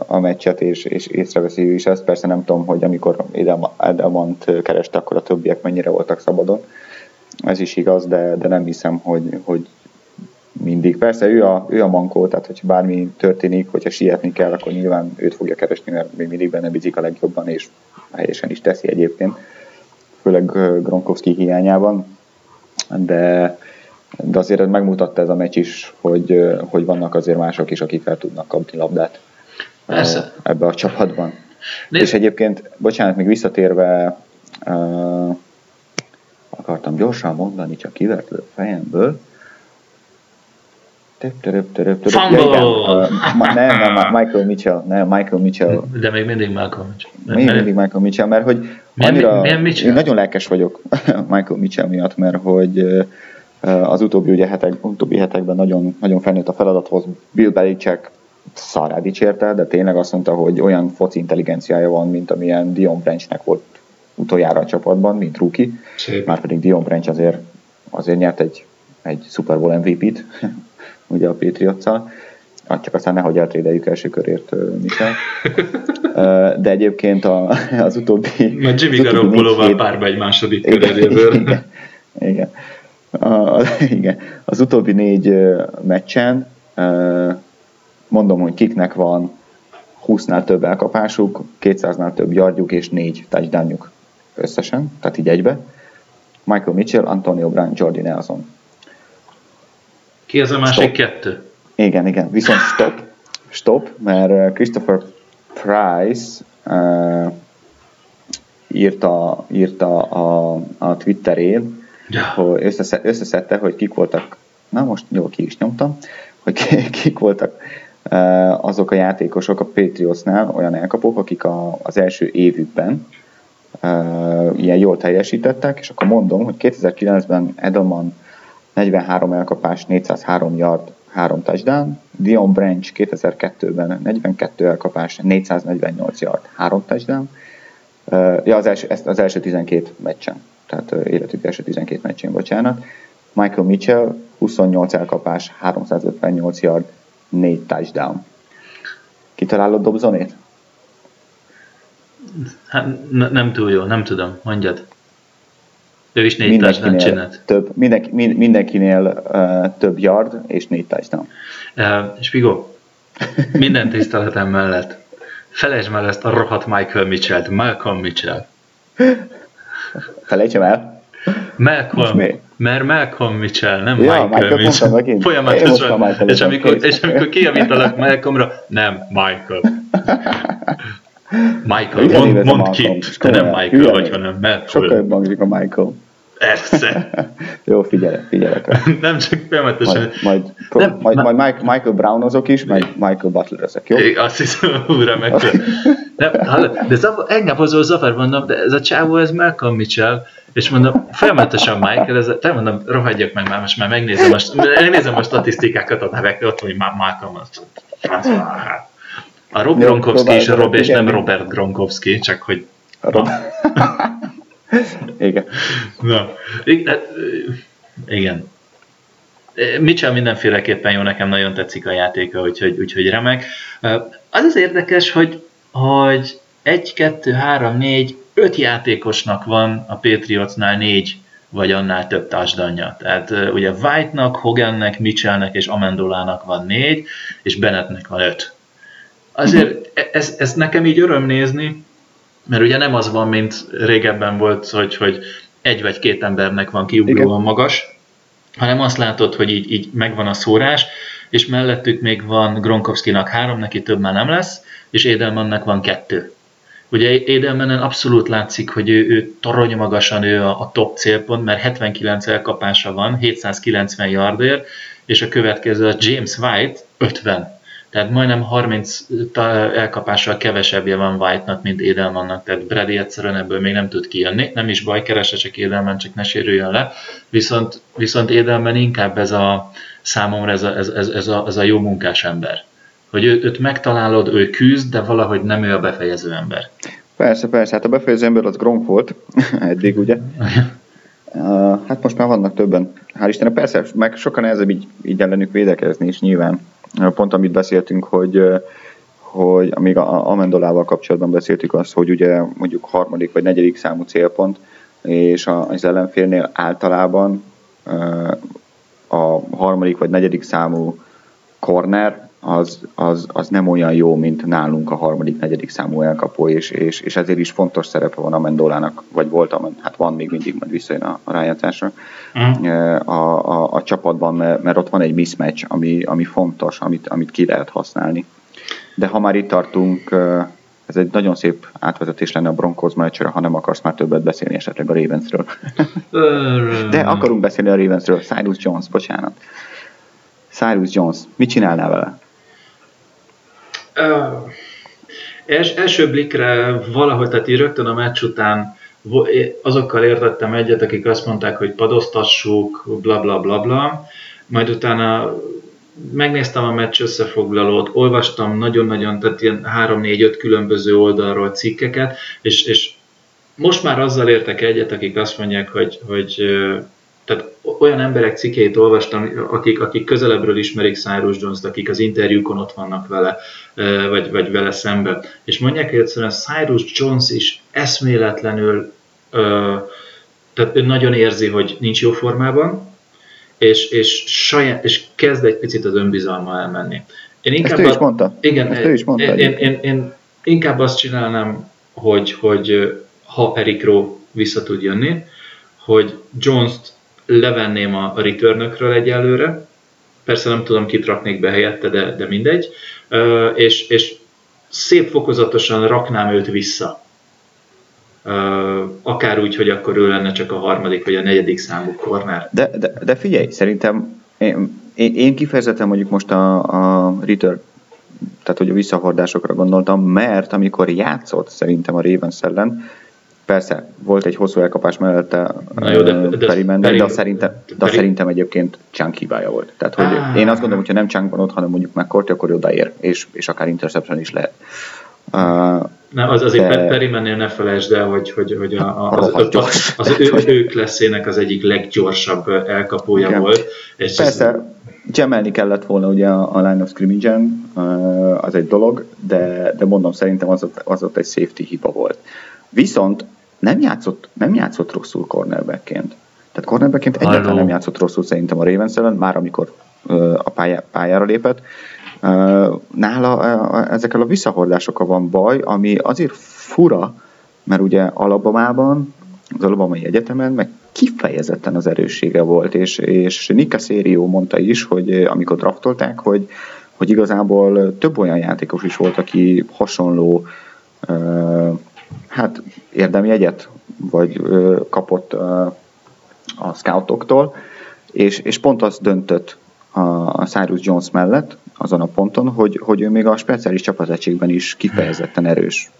a meccset, és észreveszi ő is ezt. Persze nem tudom, hogy amikor Edelmant kereste, akkor a többiek mennyire voltak szabadon. Ez is igaz, de nem hiszem, hogy mindig. Persze ő a mankó, tehát hogyha bármi történik, hogyha sietni kell, akkor nyilván őt fogja keresni, mert még mindig benne bízik a legjobban, és helyesen is teszi egyébként, főleg Gronkowski hiányában, de azért megmutatta ez a meccs is, hogy vannak azért mások is, akik fel tudnak kapni labdát ebbe a csapatban. És egyébként, bocsánat, még visszatérve, akartam gyorsan mondani, csak kivert a fejemből. Michael Mitchell. De még mindig Malcolm Mitchell. Mert hogy annyira nagyon lelkes vagyok Michael Mitchell miatt, mert hogy az utóbbi hetekben nagyon, nagyon felnőtt a feladathoz. Bill Belichick szarrá dicsérte, de tényleg azt mondta, hogy olyan foci intelligenciája van, mint amilyen Deion Branchnek volt utoljára a csapatban, mint rookie. Márpedig Deion Branch azért nyert egy Super Bowl MVP-t, ugye a Patriots-szal. Csak aztán nehogy eltrédeljük első körért Michel. De egyébként az utóbbi... Mert Jimmy Garoppolo-val párba egy második körért. Igen. Igen. Az utóbbi 4 meccsen, mondom, hogy kiknek van 20-nál több elkapásuk, 200-nál több yardjuk és 4 touchdownjuk összesen, tehát így egybe. Michael Mitchell, Antonio Brown, Jordi Nelson. Ki az a másik 2? Igen, viszont stop, mert Christopher Price írta a Twitterén, hogy összeszedte, hogy kik voltak, na most jól ki is nyomtam, hogy kik voltak azok a játékosok a Patriotsnál, olyan elkapók, akik az első évükben ilyen jól teljesítettek, és akkor mondom, hogy 2009-ben Edelman 43 elkapás, 403 yard, 3 touchdown, Deion Branch 2002-ben 42 elkapás, 448 yard, 3 touchdown, az első 12 meccsen. Tehát életük első 12 meccsén, bocsánat. Michael Mitchell, 28 elkapás, 358 yard, 4 touchdown. Kitalálod Dobsonét? Hát, nem túl jó, nem tudom, mondjad. Ő is 4 touchdown csinált. Mindenkinél több yard és 4 touchdown. És Spigó, Minden tiszteletem mellett. Felejtsd már ezt a rohadt Malcolm Mitchell-t. Felejtsem el. Malcolm Mitchell, nem ja, Michael Mitchell. Folyamatosan. És amikor kijavítalak Malcolmra, nem Michael. Michael, mondd ki. Te nem Michael vagy, hanem Malcolm. Sokkal jobb hangzik a Michael. Persze. Jó, figyelek. Nem csak folyamatosan. Majd Michael Brown azok is, meg Michael Butler ezek, jó? Azt hiszem, úrra meg kell. Engem hozzá zavar, mondom, de ez a csávó, ez Malcolm Mitchell, és mondom, folyamatosan Michael, ez a, te mondom, rohadjak meg már, most már megnézem a statisztikákat a nevekre, ott, hogy már Malcolm az. A Rob Gronkowski is Rob, és nem Robert Gronkowski, csak hogy... Igen. Na, igen. Mitchell mindenféleképpen jó, nekem nagyon tetszik a játéka, úgyhogy remek. Az az érdekes, hogy 1, 2, 3, 4, 5 játékosnak van a Patriotsnál 4 vagy annál több touchdownja. Tehát ugye White-nak, Hogannek, Mitchellnek és Amendolának van 4, és Bennettnek van 5. Azért ez nekem így öröm nézni, mert ugye nem az van, mint régebben volt, hogy 1 vagy 2 embernek van kiugróan magas, hanem azt látod, hogy így megvan a szórás, és mellettük még van Gronkowskinak 3, neki több már nem lesz, és Edelmannek van 2. Ugye Edelmanen abszolút látszik, hogy ő torony magasan ő a top célpont, mert 79 elkapása van, 790 yardért, és a következő a James White 50. Tehát majdnem 30 elkapással kevesebbje van White-nak, mint Edelmannak, tehát Brady egyszerűen ebből még nem tud kijönni. Nem is baj, keresse csak Edelman, csak ne sérüljön le. Viszont Edelman inkább számomra ez a jó munkás ember. Hogy őt megtalálod, ő küzd, de valahogy nem ő a befejező ember. Persze, hát a befejező ember az Gronk volt eddig, ugye? Hát most már vannak többen. Hál' Istenre, persze, meg sokkal nehezebb így ellenük védekezni is nyilván. Pont amit beszéltünk, hogy amíg a Amendolával kapcsolatban beszéltük azt, hogy ugye mondjuk 3. vagy 4. számú célpont, és az ellenfélnél általában a 3. vagy 4. számú corner az nem olyan jó, mint nálunk a 3. vagy 4. számú elkapó, és ezért is fontos szerepe van Amendolának, vagy volt, hát van még mindig, majd visszajön a rájátszásra a csapatban, mert ott van egy mismatch, ami fontos, amit ki lehet használni. De ha már itt tartunk, ez egy nagyon szép átvezetés lenne a Broncos meccsre, ha nem akarsz már többet beszélni esetleg a Ravensről. De akarunk beszélni a Ravensről. Cyrus Jones, mit csinálnál vele? Első blikre valahogy, tehát így rögtön a meccs után azokkal értettem egyet, akik azt mondták, hogy padoztassuk, bla bla bla bla. Majd utána megnéztem a meccs összefoglalót, olvastam nagyon-nagyon, tehát ilyen 3-4-5 különböző oldalról cikkeket, és most már azzal értek egyet, akik azt mondják, hogy tehát olyan emberek cikkeit olvastam, akik közelebbről ismerik Cyrus Jones-t, akik az interjúkon ott vannak vele, vagy vele szemben. És mondják, hogy egyszerűen Cyrus Jones is eszméletlenül, tehát ő nagyon érzi, hogy nincs jó formában, és kezd egy picit az önbizalma elmenni. Ezt ő is mondta. Én inkább azt csinálnám, hogy ha Eric Rowe vissza tud jönni, hogy Jones-t levenném a returnökről egyelőre, persze nem tudom, kit raknék be helyette, de mindegy, és szép fokozatosan raknám őt vissza. Akár úgy, hogy akkor ő lenne csak a 3. vagy a 4. számú corner. De figyelj, szerintem én kifejezetten mondjuk most a return, tehát hogy a visszahordásokra gondoltam, mert amikor játszott szerintem a Ravens ellen, persze, volt egy hosszú elkapás mellette Perrimannek, de szerintem egyébként Chunk hibája volt. Tehát, hogy én azt gondolom, hogyha nem Chunk van ott, hanem mondjuk McCourty, akkor odaér, és akár interception is lehet. Azért Perrimannél ne felejtsd el, hogy az ők leszének az egyik leggyorsabb elkapója volt. És persze, gemelni kellett volna ugye a line of scrimmage-en, az egy dolog, de mondom, szerintem az ott egy safety hiba volt. Viszont nem játszott rosszul cornerbackként. Tehát cornerbackként egyáltalán nem játszott rosszul szerintem a Ravens ellen, már amikor a pályára lépett. Nála ezekkel a visszahordásokkal van baj, ami azért fura, mert ugye Alabamában, az Alabamai Egyetemen meg kifejezetten az erőssége volt, és Nick Caserio mondta is, hogy amikor draftolták, hogy igazából több olyan játékos is volt, aki hasonló érdemi jegyet vagy kapott a scoutoktól, és pont az döntött a Cyrus Jones mellett azon a ponton, hogy ő még a speciális csapategységben is kifejezetten erős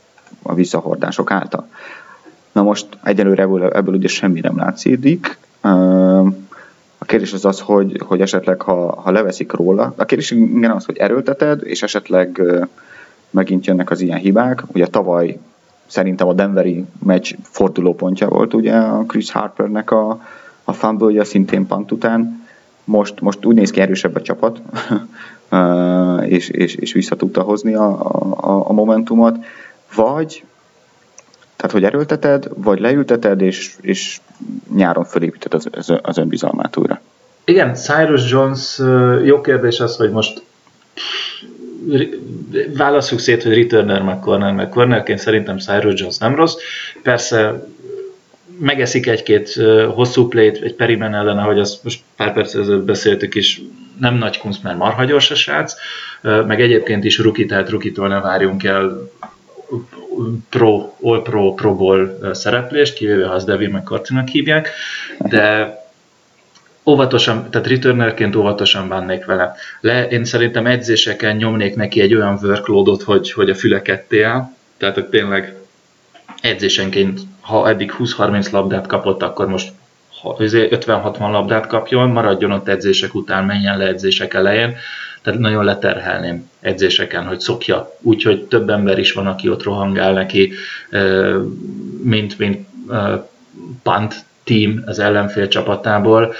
a visszahordások által. Na most egyelőre ebből ugye semmi nem látszik. A kérdés az, hogy esetleg ha leveszik róla, a kérdés igen az, hogy erőlteted, és esetleg megint jönnek az ilyen hibák. Ugye tavaly szerintem a Denveri meccs fordulópontja volt ugye a Chris Harpernek a fumble-ja szintén punt után. Most úgy néz ki, erősebb a csapat, és vissza tudta hozni a momentumot. Vagy, tehát hogy erőlteted, vagy leülteted, és nyáron fölépíted az önbizalmát újra. Igen, Cyrus Jones, jó kérdés az, hogy most válasszuk szét, hogy returner meg cornerként szerintem Cyrus Jones nem rossz. Persze megeszik egy-két hosszú play-t, egy Perriman ellen, ahogy azt most pár perccel ezelőtt beszéltük is, nem nagy kunst, mert marha gyors a srác, meg egyébként is rookie, tehát rookie-tól ne várjunk el all-pro-ból szereplést, kivéve ha az Devin McCarthy-nak hívják, de óvatosan, tehát returnerként óvatosan bánnék vele. Én szerintem edzéseken nyomnék neki egy olyan workloadot, hogy a füle ketté áll, tehát tényleg edzésenként, ha eddig 20-30 labdát kapott, akkor most 50-60 labdát kapjon, maradjon ott edzések után, menjen le edzések elején, tehát nagyon leterhelném edzéseken, hogy szokja. Úgyhogy több ember is van, aki ott rohangál neki, mint punt team az ellenfél csapatából,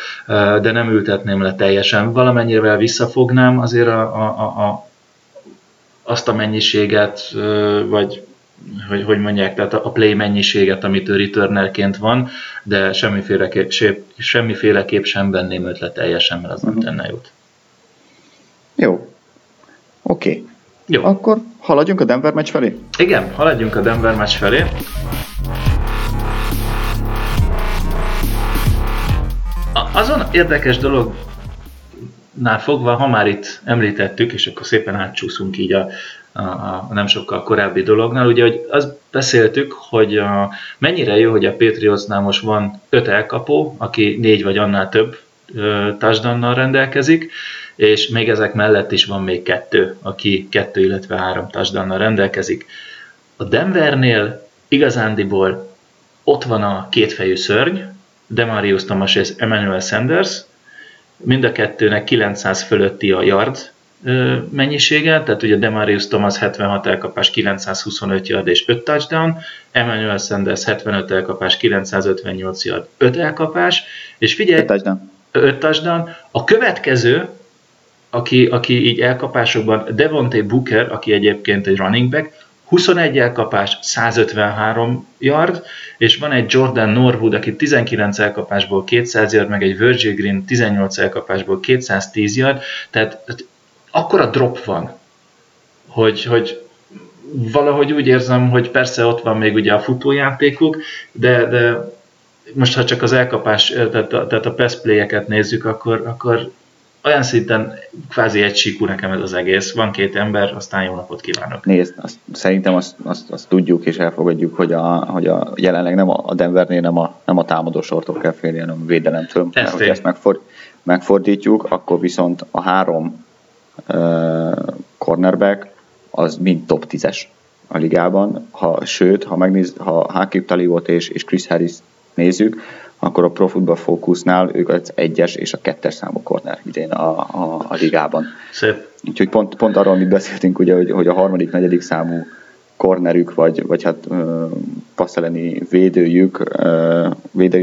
de nem ültetném le teljesen. Valamennyivel visszafognám azért azt a mennyiséget, vagy hogy mondják, tehát a play mennyiséget, amit ő returnerként van, de semmiféleképp sem venném őt le teljesen, mert az nem tenne jót. Jó. Oké. Jó. Akkor haladjunk a Denver meccs felé? Igen, haladjunk a Denver meccs felé. Azon érdekes dolognál fogva, ha már itt említettük, és akkor szépen átcsúszunk így a nem sokkal korábbi dolognál, ugye, hogy azt beszéltük, hogy mennyire jó, hogy a Patriotsnál most van 5 elkapó, aki 4 vagy annál több touchdownnal rendelkezik, és még ezek mellett is van még 2, aki 2, illetve 3 touchdownnal rendelkezik. A Denvernél igazándiból ott van a kétfejű szörny, Demaryius Thomas és Emmanuel Sanders, mind a kettőnek 900 fölötti a yard mennyisége, tehát ugye Demaryius Thomas 76 elkapás, 925 yard és 5 touchdown, Emmanuel Sanders 75 elkapás, 958 yard, 5 elkapás, és figyelj, 5 touchdown. A következő, aki így elkapásokban, Devonté Booker, aki egyébként egy running back, 21 elkapás, 153 yard, és van egy Jordan Norwood, aki 19 elkapásból 200 yard, meg egy Virgil Green 18 elkapásból 210 yard, tehát akkora drop van, hogy valahogy úgy érzem, hogy persze ott van még ugye a futójátékuk, de most ha csak az elkapás, tehát a pass play-eket nézzük, akkor olyan szinten kvázi egysíkú nekem ez az egész. Van 2 ember, aztán jó napot kívánok. Nézd, szerintem azt tudjuk és elfogadjuk, hogy a jelenleg nem a Denvernél nem a támadó sortól kell félni, hanem a védelemtől. Mert hogy ezt megfordítjuk, akkor viszont a 3 cornerback az mind top 10-es a ligában. Ha Aqib Talibot és Chris Harris nézzük, akkor a Pro Football Focusnál ők az 1-es és a 2-es számú corner idén a ligában. Szép. Úgyhogy pont arról, amit beszéltünk, ugye, hogy a 3.-4. számú cornerük, vagy passz elleni védője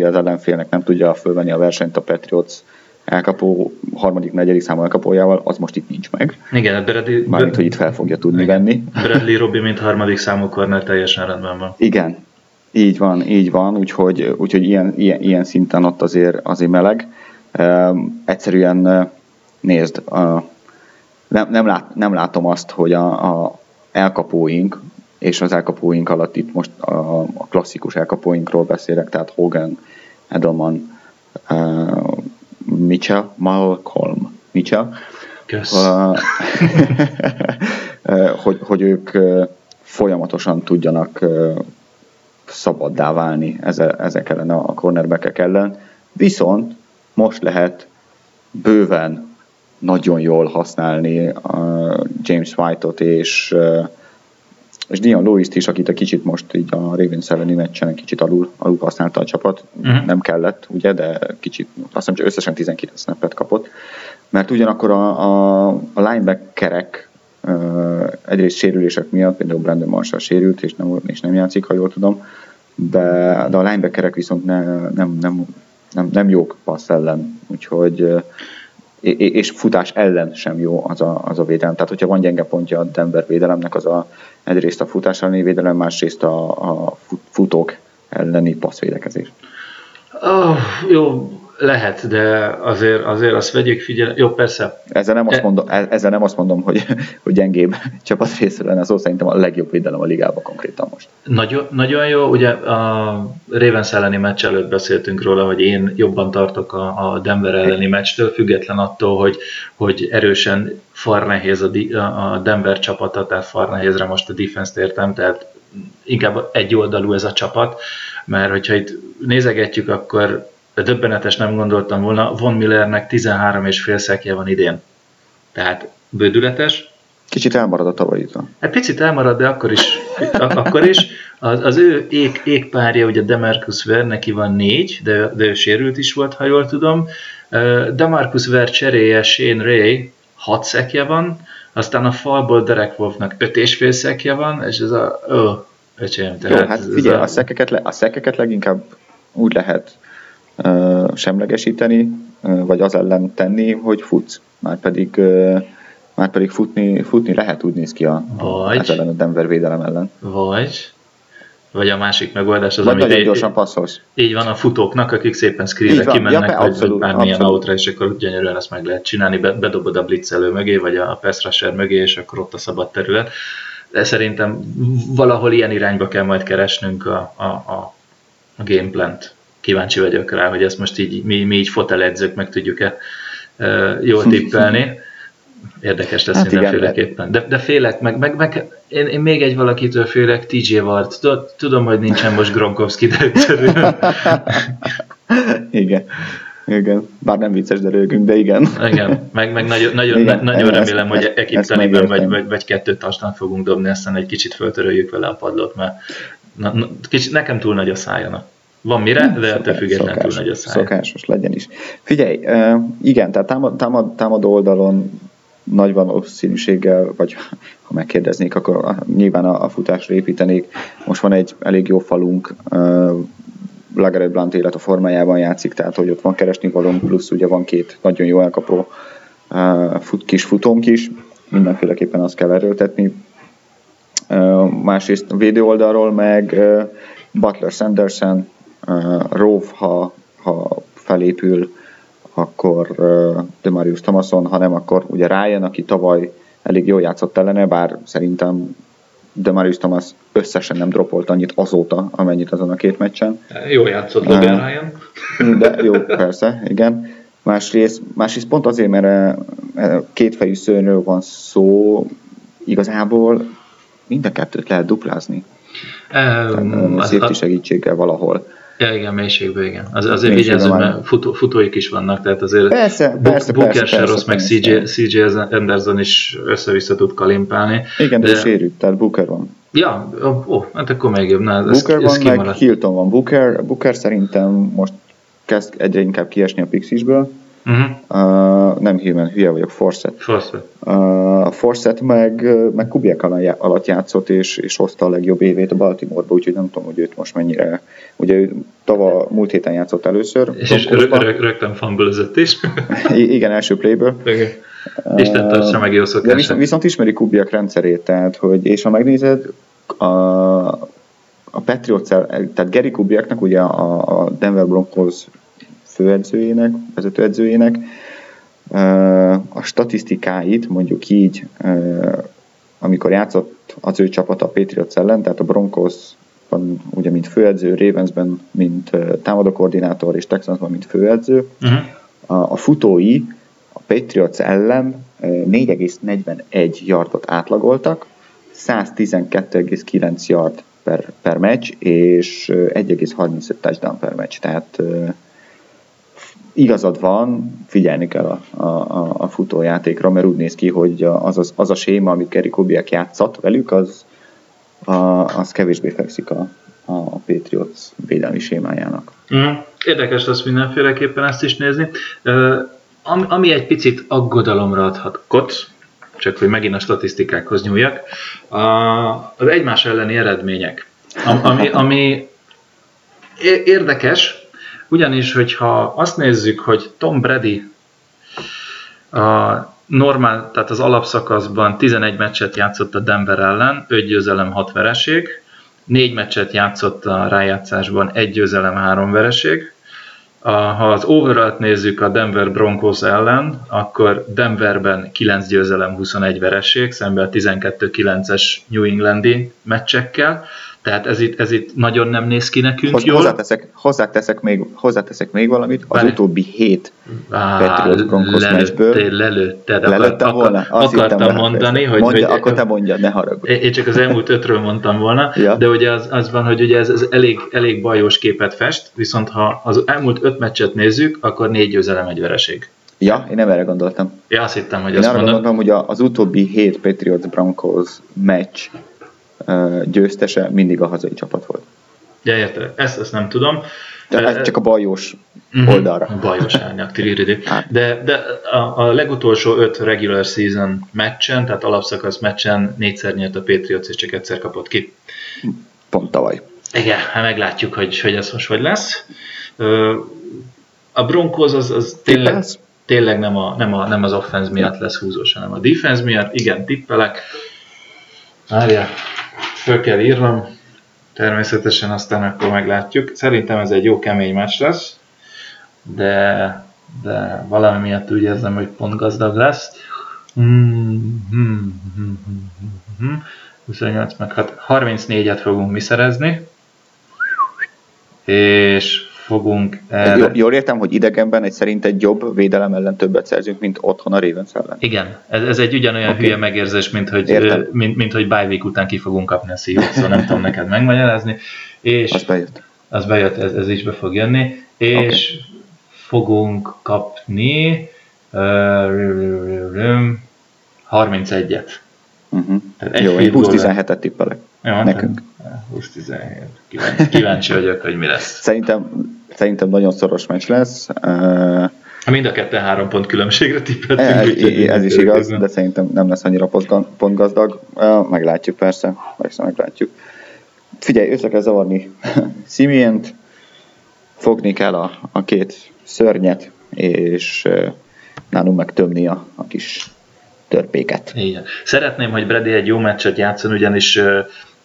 az ellenfélnek nem tudja fölvenni a versenyt a Patriots elkapó, 3.-4. számú elkapójával, az most itt nincs meg. Igen, mármint, hogy itt fel fogja tudni venni. Bradley Robbie, mint 3. számú corner teljesen rendben van. Igen, így van, úgyhogy ilyen szinten ott azért meleg. Egyszerűen nézd, nem látom azt, hogy a elkapóink, és az elkapóink alatt itt most a klasszikus elkapóinkról beszélek, tehát Hogan, Edelman, Mitchell, Malcolm Mitchell, hogy ők folyamatosan tudjanak szabaddá válni ezek ellen a cornerbackek ellen, viszont most lehet bőven nagyon jól használni a James White-ot és Dion Lewis-t is, akit egy kicsit most így a Ravens elleni meccsen kicsit alul használta a csapat, nem kellett, ugye, de kicsit, azt hiszem, hogy összesen 12 snappet kapott, mert ugyanakkor a linebackerek egyrészt sérülések miatt, például Brandon Marshall sérült, és nem játszik, ha jól tudom, de a linebackerek viszont nem jók passz ellen, úgyhogy és futás ellen sem jó az a védelem. Tehát, hogyha van gyenge pontja a Denver védelemnek, az egyrészt a futás elleni védelem, másrészt a futók elleni passzvédekezés. Jó, lehet, de azért azt vegyük figyelembe. Jó, persze. Ezzel nem azt mondom, hogy gyengébb csapat részre lenne, szóval szerintem a legjobb védelem a ligában konkrétan most. Nagyon, nagyon jó, ugye a Ravens elleni meccs előtt beszéltünk róla, hogy én jobban tartok a Denver elleni meccstől, független attól, hogy erősen farnehéz a Denver csapata, tehát farnehézre most a defense-t értem, tehát inkább egyoldalú ez a csapat, mert hogyha itt nézegetjük, akkor döbbenetes, nem gondoltam volna, Von Millernek 13,5 szekje van idén. Tehát bődületes. Kicsit elmarad a tavalyitól. Hát picit elmarad, de akkor is. Az ő égpárja, ugye Demarcus Ware, neki van 4, de ő sérült is volt, ha jól tudom. Demarcus Ware cseréje Shane Ray 6 szekje van, aztán a falból Derek Wolfnak 5,5 szekje van, és ez a... öcsém, tehát jó, hát figyelj, a szekeket leginkább úgy lehet semlegesíteni, vagy az ellen tenni, hogy futsz. Márpedig futni lehet, úgy néz ki ez ellen a Denver védelem ellen. Vagy a másik megoldás az, vagy amit nagyon gyorsan passzolsz. Így van a futóknak, akik szépen screenre kimennek, vagy bármilyen outra, és akkor gyönyörűen ezt meg lehet csinálni, bedobod a blitzelő mögé, vagy a pass rusher mögé, és akkor ott a szabad terület. De szerintem valahol ilyen irányba kell majd keresnünk a game plant. Kíváncsi vagyok rá, hogy ezt most így mi így foteledzők meg tudjuk-e jól tippelni. Érdekes lesz mindenféleképpen. De félek, meg én még egy valakitől félek, TJ Ward. Tudom, hogy nincsen most Gronkowski, de körülbelül. Igen. Bár nem vicces, de rögünk, de igen. Igen, meg nagyon remélem, hogy Aqib Talibben vagy 2 touchdown fogunk dobni, aztán egy kicsit föltöröljük vele a padlót, mert nekem túl nagy a szájana. Van mire, de ettől függetlenül túl nagy a száj. Szokásos, legyen is. Figyelj, igen, tehát támadó oldalon nagy valószínűséggel, vagy ha megkérdeznék, akkor nyilván a futásra építenék. Most van egy elég jó falunk, LeGarrette Blount élet a formájában játszik, tehát hogy ott van keresni való, plusz ugye van 2 nagyon jó elkapó kis futónk is, mindenféleképpen azt kell erőltetni. Másrészt a védő oldalról meg Butler, Sanderson, Rove, ha felépül, akkor Demaryius Thomason, ha nem, akkor ugye Ryan, aki tavaly elég jól játszott ellene, bár szerintem Demaryius Thomas összesen nem dropolt annyit azóta, amennyit azon a 2 meccsen. Jó játszott Logan Ryan. De jó, persze, igen. Másrészt pont azért, mert kétfejű szőnyről van szó, igazából mind a 2-t lehet duplázni. Széfti segítséggel valahol. Ja, igen, mélységben, igen. Azért vigyázzunk, mert futóik is vannak, tehát azért Booker se rossz, meg CJ Anderson is össze-vissza tud kalimpálni. Igen, de sérült, tehát Booker van. Ja, hát akkor még jobb. Na, Booker van, meg Hilton van. Booker szerintem most kezd egyre inkább kiesni a Pixisből. Nem Hillman, hülye vagyok, Forsett. Forsett meg Kubiak alatt játszott, és hozta a legjobb évét a Baltimore-ba, úgyhogy nem tudom, hogy őt most mennyire... Ugye ő múlt héten játszott először. És rögtön fumble-özött is. Igen, első playből. Isten tartsa meg jó szokását. Viszont ismeri Kubiak rendszerét, tehát, hogy... És ha megnézed, a Patriots, tehát Gary Kubiaknak, ugye a Denver Broncos főedzőjének, vezetőedzőjének a statisztikáit, mondjuk így, amikor játszott az ő csapata a Patriots ellen, tehát a Broncosban ugye mint főedző, Ravensben mint támadókoordinátor és Texansban mint főedző, a futói a Patriots ellen 4,41 yardot átlagoltak, 112,9 yard per meccs, és 1,35 touchdown per meccs. Tehát igazad van, figyelni kell a futójátékra, mert úgy néz ki, hogy az a séma, amit Gary Kubiak játszott velük, az kevésbé fekszik a Patriots védelmi sémájának. Érdekes lesz mindenféleképpen ezt is nézni. Ami egy picit aggodalomra adhat kot, csak hogy megint a statisztikákhoz nyúljak, az egymás elleni eredmények, ami érdekes, ugyanis, hogyha azt nézzük, hogy Tom Brady a normál, tehát az alapszakaszban 11 meccset játszott a Denver ellen, 5 győzelem, 6 vereség, 4 meccset játszott a rájátszásban, 1 győzelem, 3 vereség. Ha az overall-t nézzük a Denver Broncos ellen, akkor Denverben 9 győzelem, 21 vereség, szemben a 12-9-es New Englandi meccsekkel. Tehát ez itt nagyon nem néz ki nekünk jól. Hozzáteszek még valamit, az utóbbi 7 Patriots Broncos meccsből. Lelőttem volna. Akartam mondani, hogy... Akkor te mondjad, ne haragudj. Én csak az elmúlt 5-ről mondtam volna, ja. De ugye az van, hogy ugye ez elég bajos képet fest, viszont ha az elmúlt 5 meccset nézzük, akkor 4 győzelem, 1 vereség. Ja, én nem erre gondoltam. Ja, azt hittem, hogy azt mondod. Én arra gondoltam, hogy az utóbbi 7 Patriots Broncos meccs győztese mindig a hazai csapat volt. Ja, érted. Ezt nem tudom. De csak a bajós oldalra. Bajós árnyak. De a legutolsó 5 regular season meccsen, tehát alapszakasz meccsen 4-szer nyert a Patriots, és csak 1-szer kapott ki. Pont tavaly. Igen, hát meglátjuk, hogy ez most hogy lesz. A Broncos az tényleg nem az offense miatt lesz húzós, hanem a defense miatt. Igen, tippelek. Várjál, föl kell írnom, természetesen, aztán akkor meglátjuk. Szerintem ez egy jó kemény meccs lesz, de valami miatt úgy érzem, hogy pont gazdag lesz. 28 meg 6, 34-et fogunk mi szerezni, és fogunk... Jól értem, hogy idegenben szerinted jobb védelem ellen többet szerzünk, mint otthon a Ravens ellen. Igen, ez egy ugyanolyan hülye megérzés, mint hogy bye week után ki fogunk kapni a szívot, szóval nem tudom neked megmagyarázni. És az bejött, ez is be fog jönni, és fogunk kapni 31-et. Tehát jó, 20-17-et tippelek. Jó, nekünk. 20-17. Kíváncsi vagyok, hogy mi lesz. Szerintem nagyon szoros meccs lesz. Mind a ketten 3 pont különbségre tippeltünk. Ez is igaz, de szerintem nem lesz annyira pontgazdag. Meglátjuk persze. Meglátjuk. Figyelj, össze kell zavarni Simient, fogni kell a 2 szörnyet, és nálunk meg tömni a kis törpéket. Igen. Szeretném, hogy Brady egy jó meccset játszon, ugyanis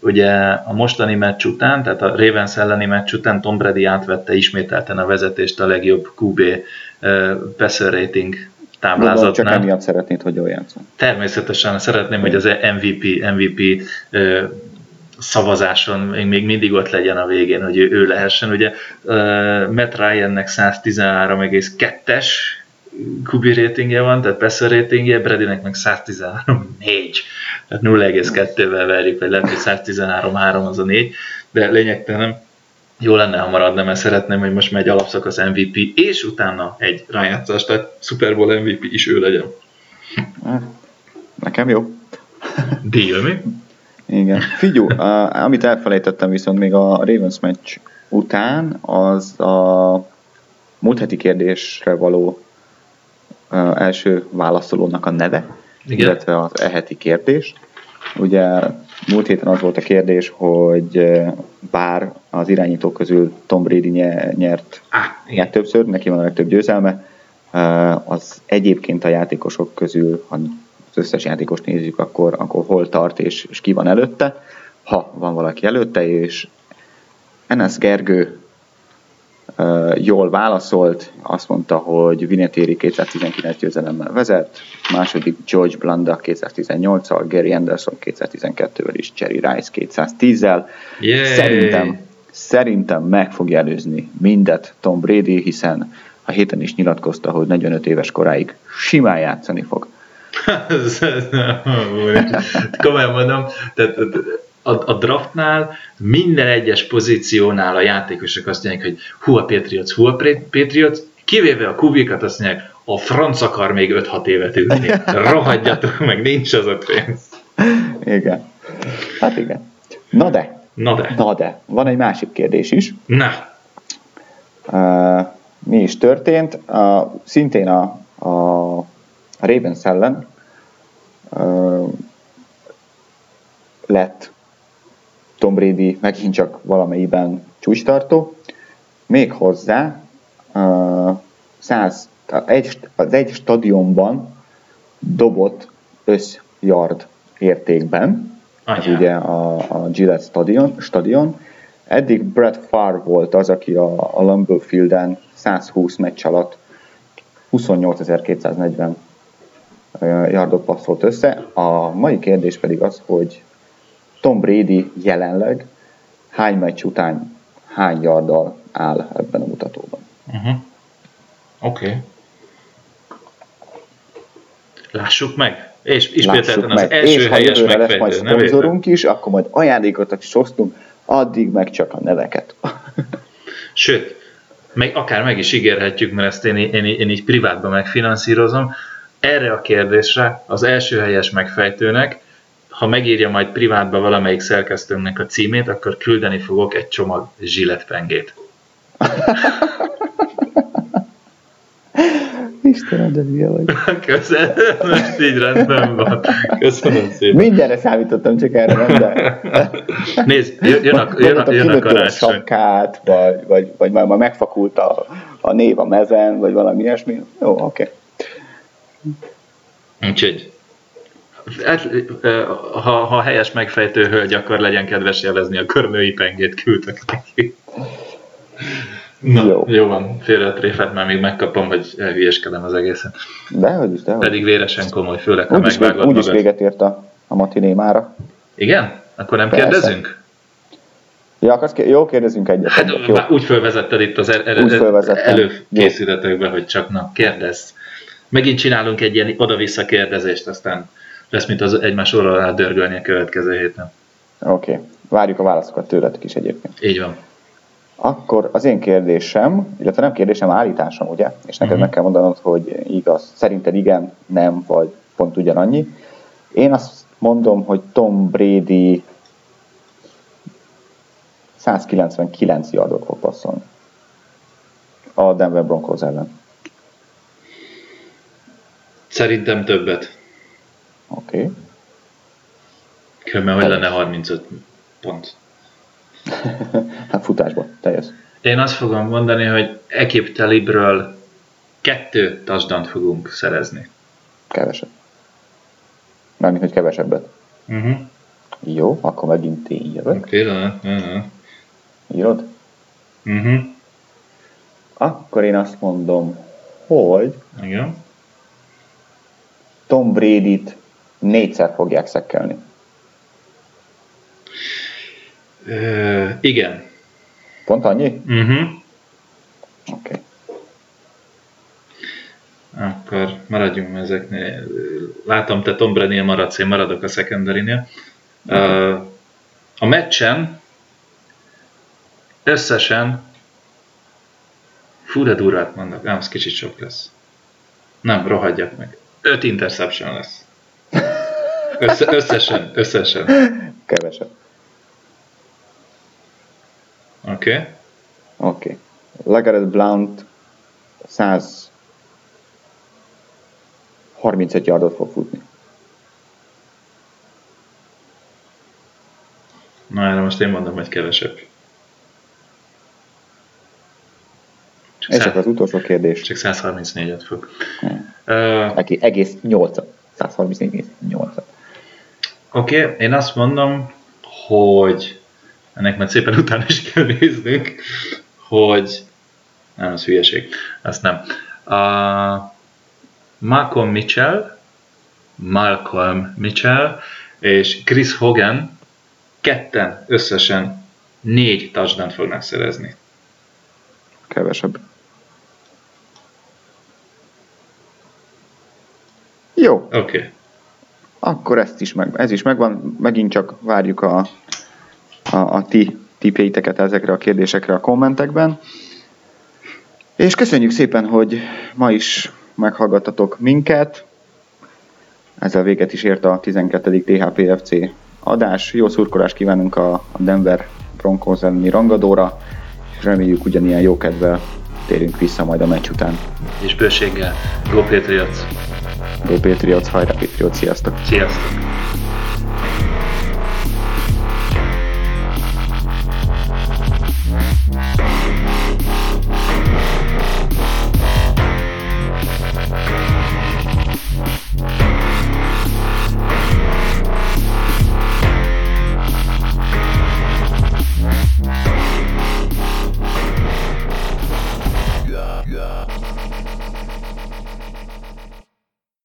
ugye a mostani meccs után, tehát a Ravens elleni meccs után Tom Brady átvette ismételten a vezetést a legjobb QB passer rating táblázatnál. Csak emiatt szeretnéd, hogy jól játszol. Természetesen szeretném, hogy az MVP szavazáson még mindig ott legyen a végén, hogy ő lehessen. Ugye Matt Ryannek 113,2-es QB ratingje van, tehát passer ratingje, Bradynek meg 113,4. Tehát 0,2-vel verjük, vagy lehet, hogy 113,3 az a 4, de lényegtelen jó lenne, ha maradna, mert szeretném, hogy most megy alapszakasz MVP, és utána egy rájátszás, tehát Super Bowl MVP is ő legyen. Nekem jó. Deal, mi? Igen. Figyú, amit elfelejtettem viszont még a Ravens meccs után, az a múlt heti kérdésre való első válaszolónak a neve, igen, illetve az heti kérdés. Ugye múlt héten az volt a kérdés, hogy bár az irányítók közül Tom Brady nyert többször, neki van a legtöbb győzelme, az egyébként a játékosok közül, ha az összes játékost nézzük, akkor hol tart és ki van előtte, ha van valaki előtte, és NS Gergő jól válaszolt, azt mondta, hogy Vinatieri 219 győzelemmel vezet, második George Blanda 218-al, Gary Anderson 212-vel és Jerry Rice 210-zel. Szerintem meg fog előzni mindet Tom Brady, hiszen a héten is nyilatkozta, hogy 45 éves koráig simán játszani fog. Komolyan mondom, tehát a draftnál minden egyes pozíciónál a játékosok azt mondják, hogy hú a Patriots, kivéve a Kubikat azt mondják, a franc akar még 5-6 évet ülni, rohadjatok meg, nincs az a pénz. Igen, hát igen. Na de, van egy másik kérdés is. Na. Mi is történt? Szintén a Ravens ellen lett Tom Brady megint csak valamelyiben csúcstartó, méghozzá az egy stadionban dobott összyard értékben. Ez ugye a Gillette stadion. Eddig Brett Favre volt az, aki a Lambeau Fielden 120 meccs alatt 28.240 yardot passzolt össze. A mai kérdés pedig az, hogy Tom Brady jelenleg hány meccs után hány yarddal áll ebben a mutatóban. Oké. Lássuk meg. És például az első helyes megfejtő. És ha jövőre lesz majd is, akkor majd ajándékot is osztunk, addig meg csak a neveket. Sőt, meg akár meg is ígérhetjük, mert ezt én így privátban megfinanszírozom. Erre a kérdésre az első helyes megfejtőnek, ha megírja majd privátban valamelyik szerkesztőnknek a címét, akkor küldeni fogok egy csomag zsilettpengét. Istenem, de hülye vagy. Köszönöm, most így rendben van. Köszönöm szépen. Mindenre számítottam, csak erre rendben. Nézd, jön a karácsony. Sapkát, vagy már megfakult a név a mezen, vagy valami ilyesmi. Jó, oké. Úgyhogy, ha helyes megfejtő hölgy, akkor legyen kedves jelezni, akkor női pengét küldtek neki. Na, jó van, félre a tréfát, már még megkapom, hogy elhülyeskedem az egészen. Dehogy is. Pedig véresen komoly, főleg, ha megvágod magad. Úgyis véget ért a matiné mára. Igen? Akkor nem kérdezünk? Ja, akarsz jó, kérdezünk egyet. Hát, jó. Úgy fölvezetted itt az előkészületekbe, hogy csak na, kérdezz. Megint csinálunk egy ilyen oda-vissza kérdezést, aztán lesz, mint az egymás orralá dörgölni a következő héten. Oké. Várjuk a válaszokat tőletek is egyébként. Így van. Akkor az én kérdésem, illetve nem kérdésem, állításom, ugye? És neked meg kell mondanod, hogy igaz. Szerinted igen, nem, vagy pont ugyanannyi. Én azt mondom, hogy Tom Brady 199 yardot fog passzolni a Denver Broncos ellen. Szerintem többet. Oké. Különben, hogy lenne 35 pont. Hát futásban, te jössz. Én azt fogom mondani, hogy Aqib Talibről 2 touchdownt fogunk szerezni. Kevesebb. Mármint, hogy kevesebbet. Jó, akkor megint én jövök. Pillanat. Írod? Akkor én azt mondom, hogy igen. Tom Bradyt 4-szer fogják szekkelni. Igen. Pont annyi? Oké. Akkor maradjunk ezeknél. Látom, te Tom Bradynél maradsz, én maradok a secondary-nél. A meccsen összesen de durvát mondok, ám ez kicsit sok lesz. Nem, rohadjak meg. 5 interception lesz. Összesen. Kevesebb. Oké. LeGarrette Blount 135 yardot fog futni. Na, erre most én mondom, hogy kevesebb. Ez csak az utolsó kérdés. Csak 134-et fog. Egész 8-at. 134,8-at. Oké, én azt mondom, hogy ennek már szépen utána is kell néznünk, hogy Nem, ez hülyeség. Ezt nem. Malcolm Mitchell és Chris Hogan ketten összesen 4 touchdownt fognak szerezni. Kevesebb. Jó. Oké. Okay. Akkor ez is megvan, megint csak várjuk a ti tipjeiteket ezekre a kérdésekre a kommentekben. És köszönjük szépen, hogy ma is meghallgattatok minket. Ezzel véget is ért a 12. THPFC adás. Jó szurkolást kívánunk a Denver Broncos elleni rangadóra, és reméljük ugyanilyen jó kedvel térünk vissza majd a meccs után. És bőséggel. Go Patriots! Go Patriots, hajrá Patriots, sziasztok! Sziasztok!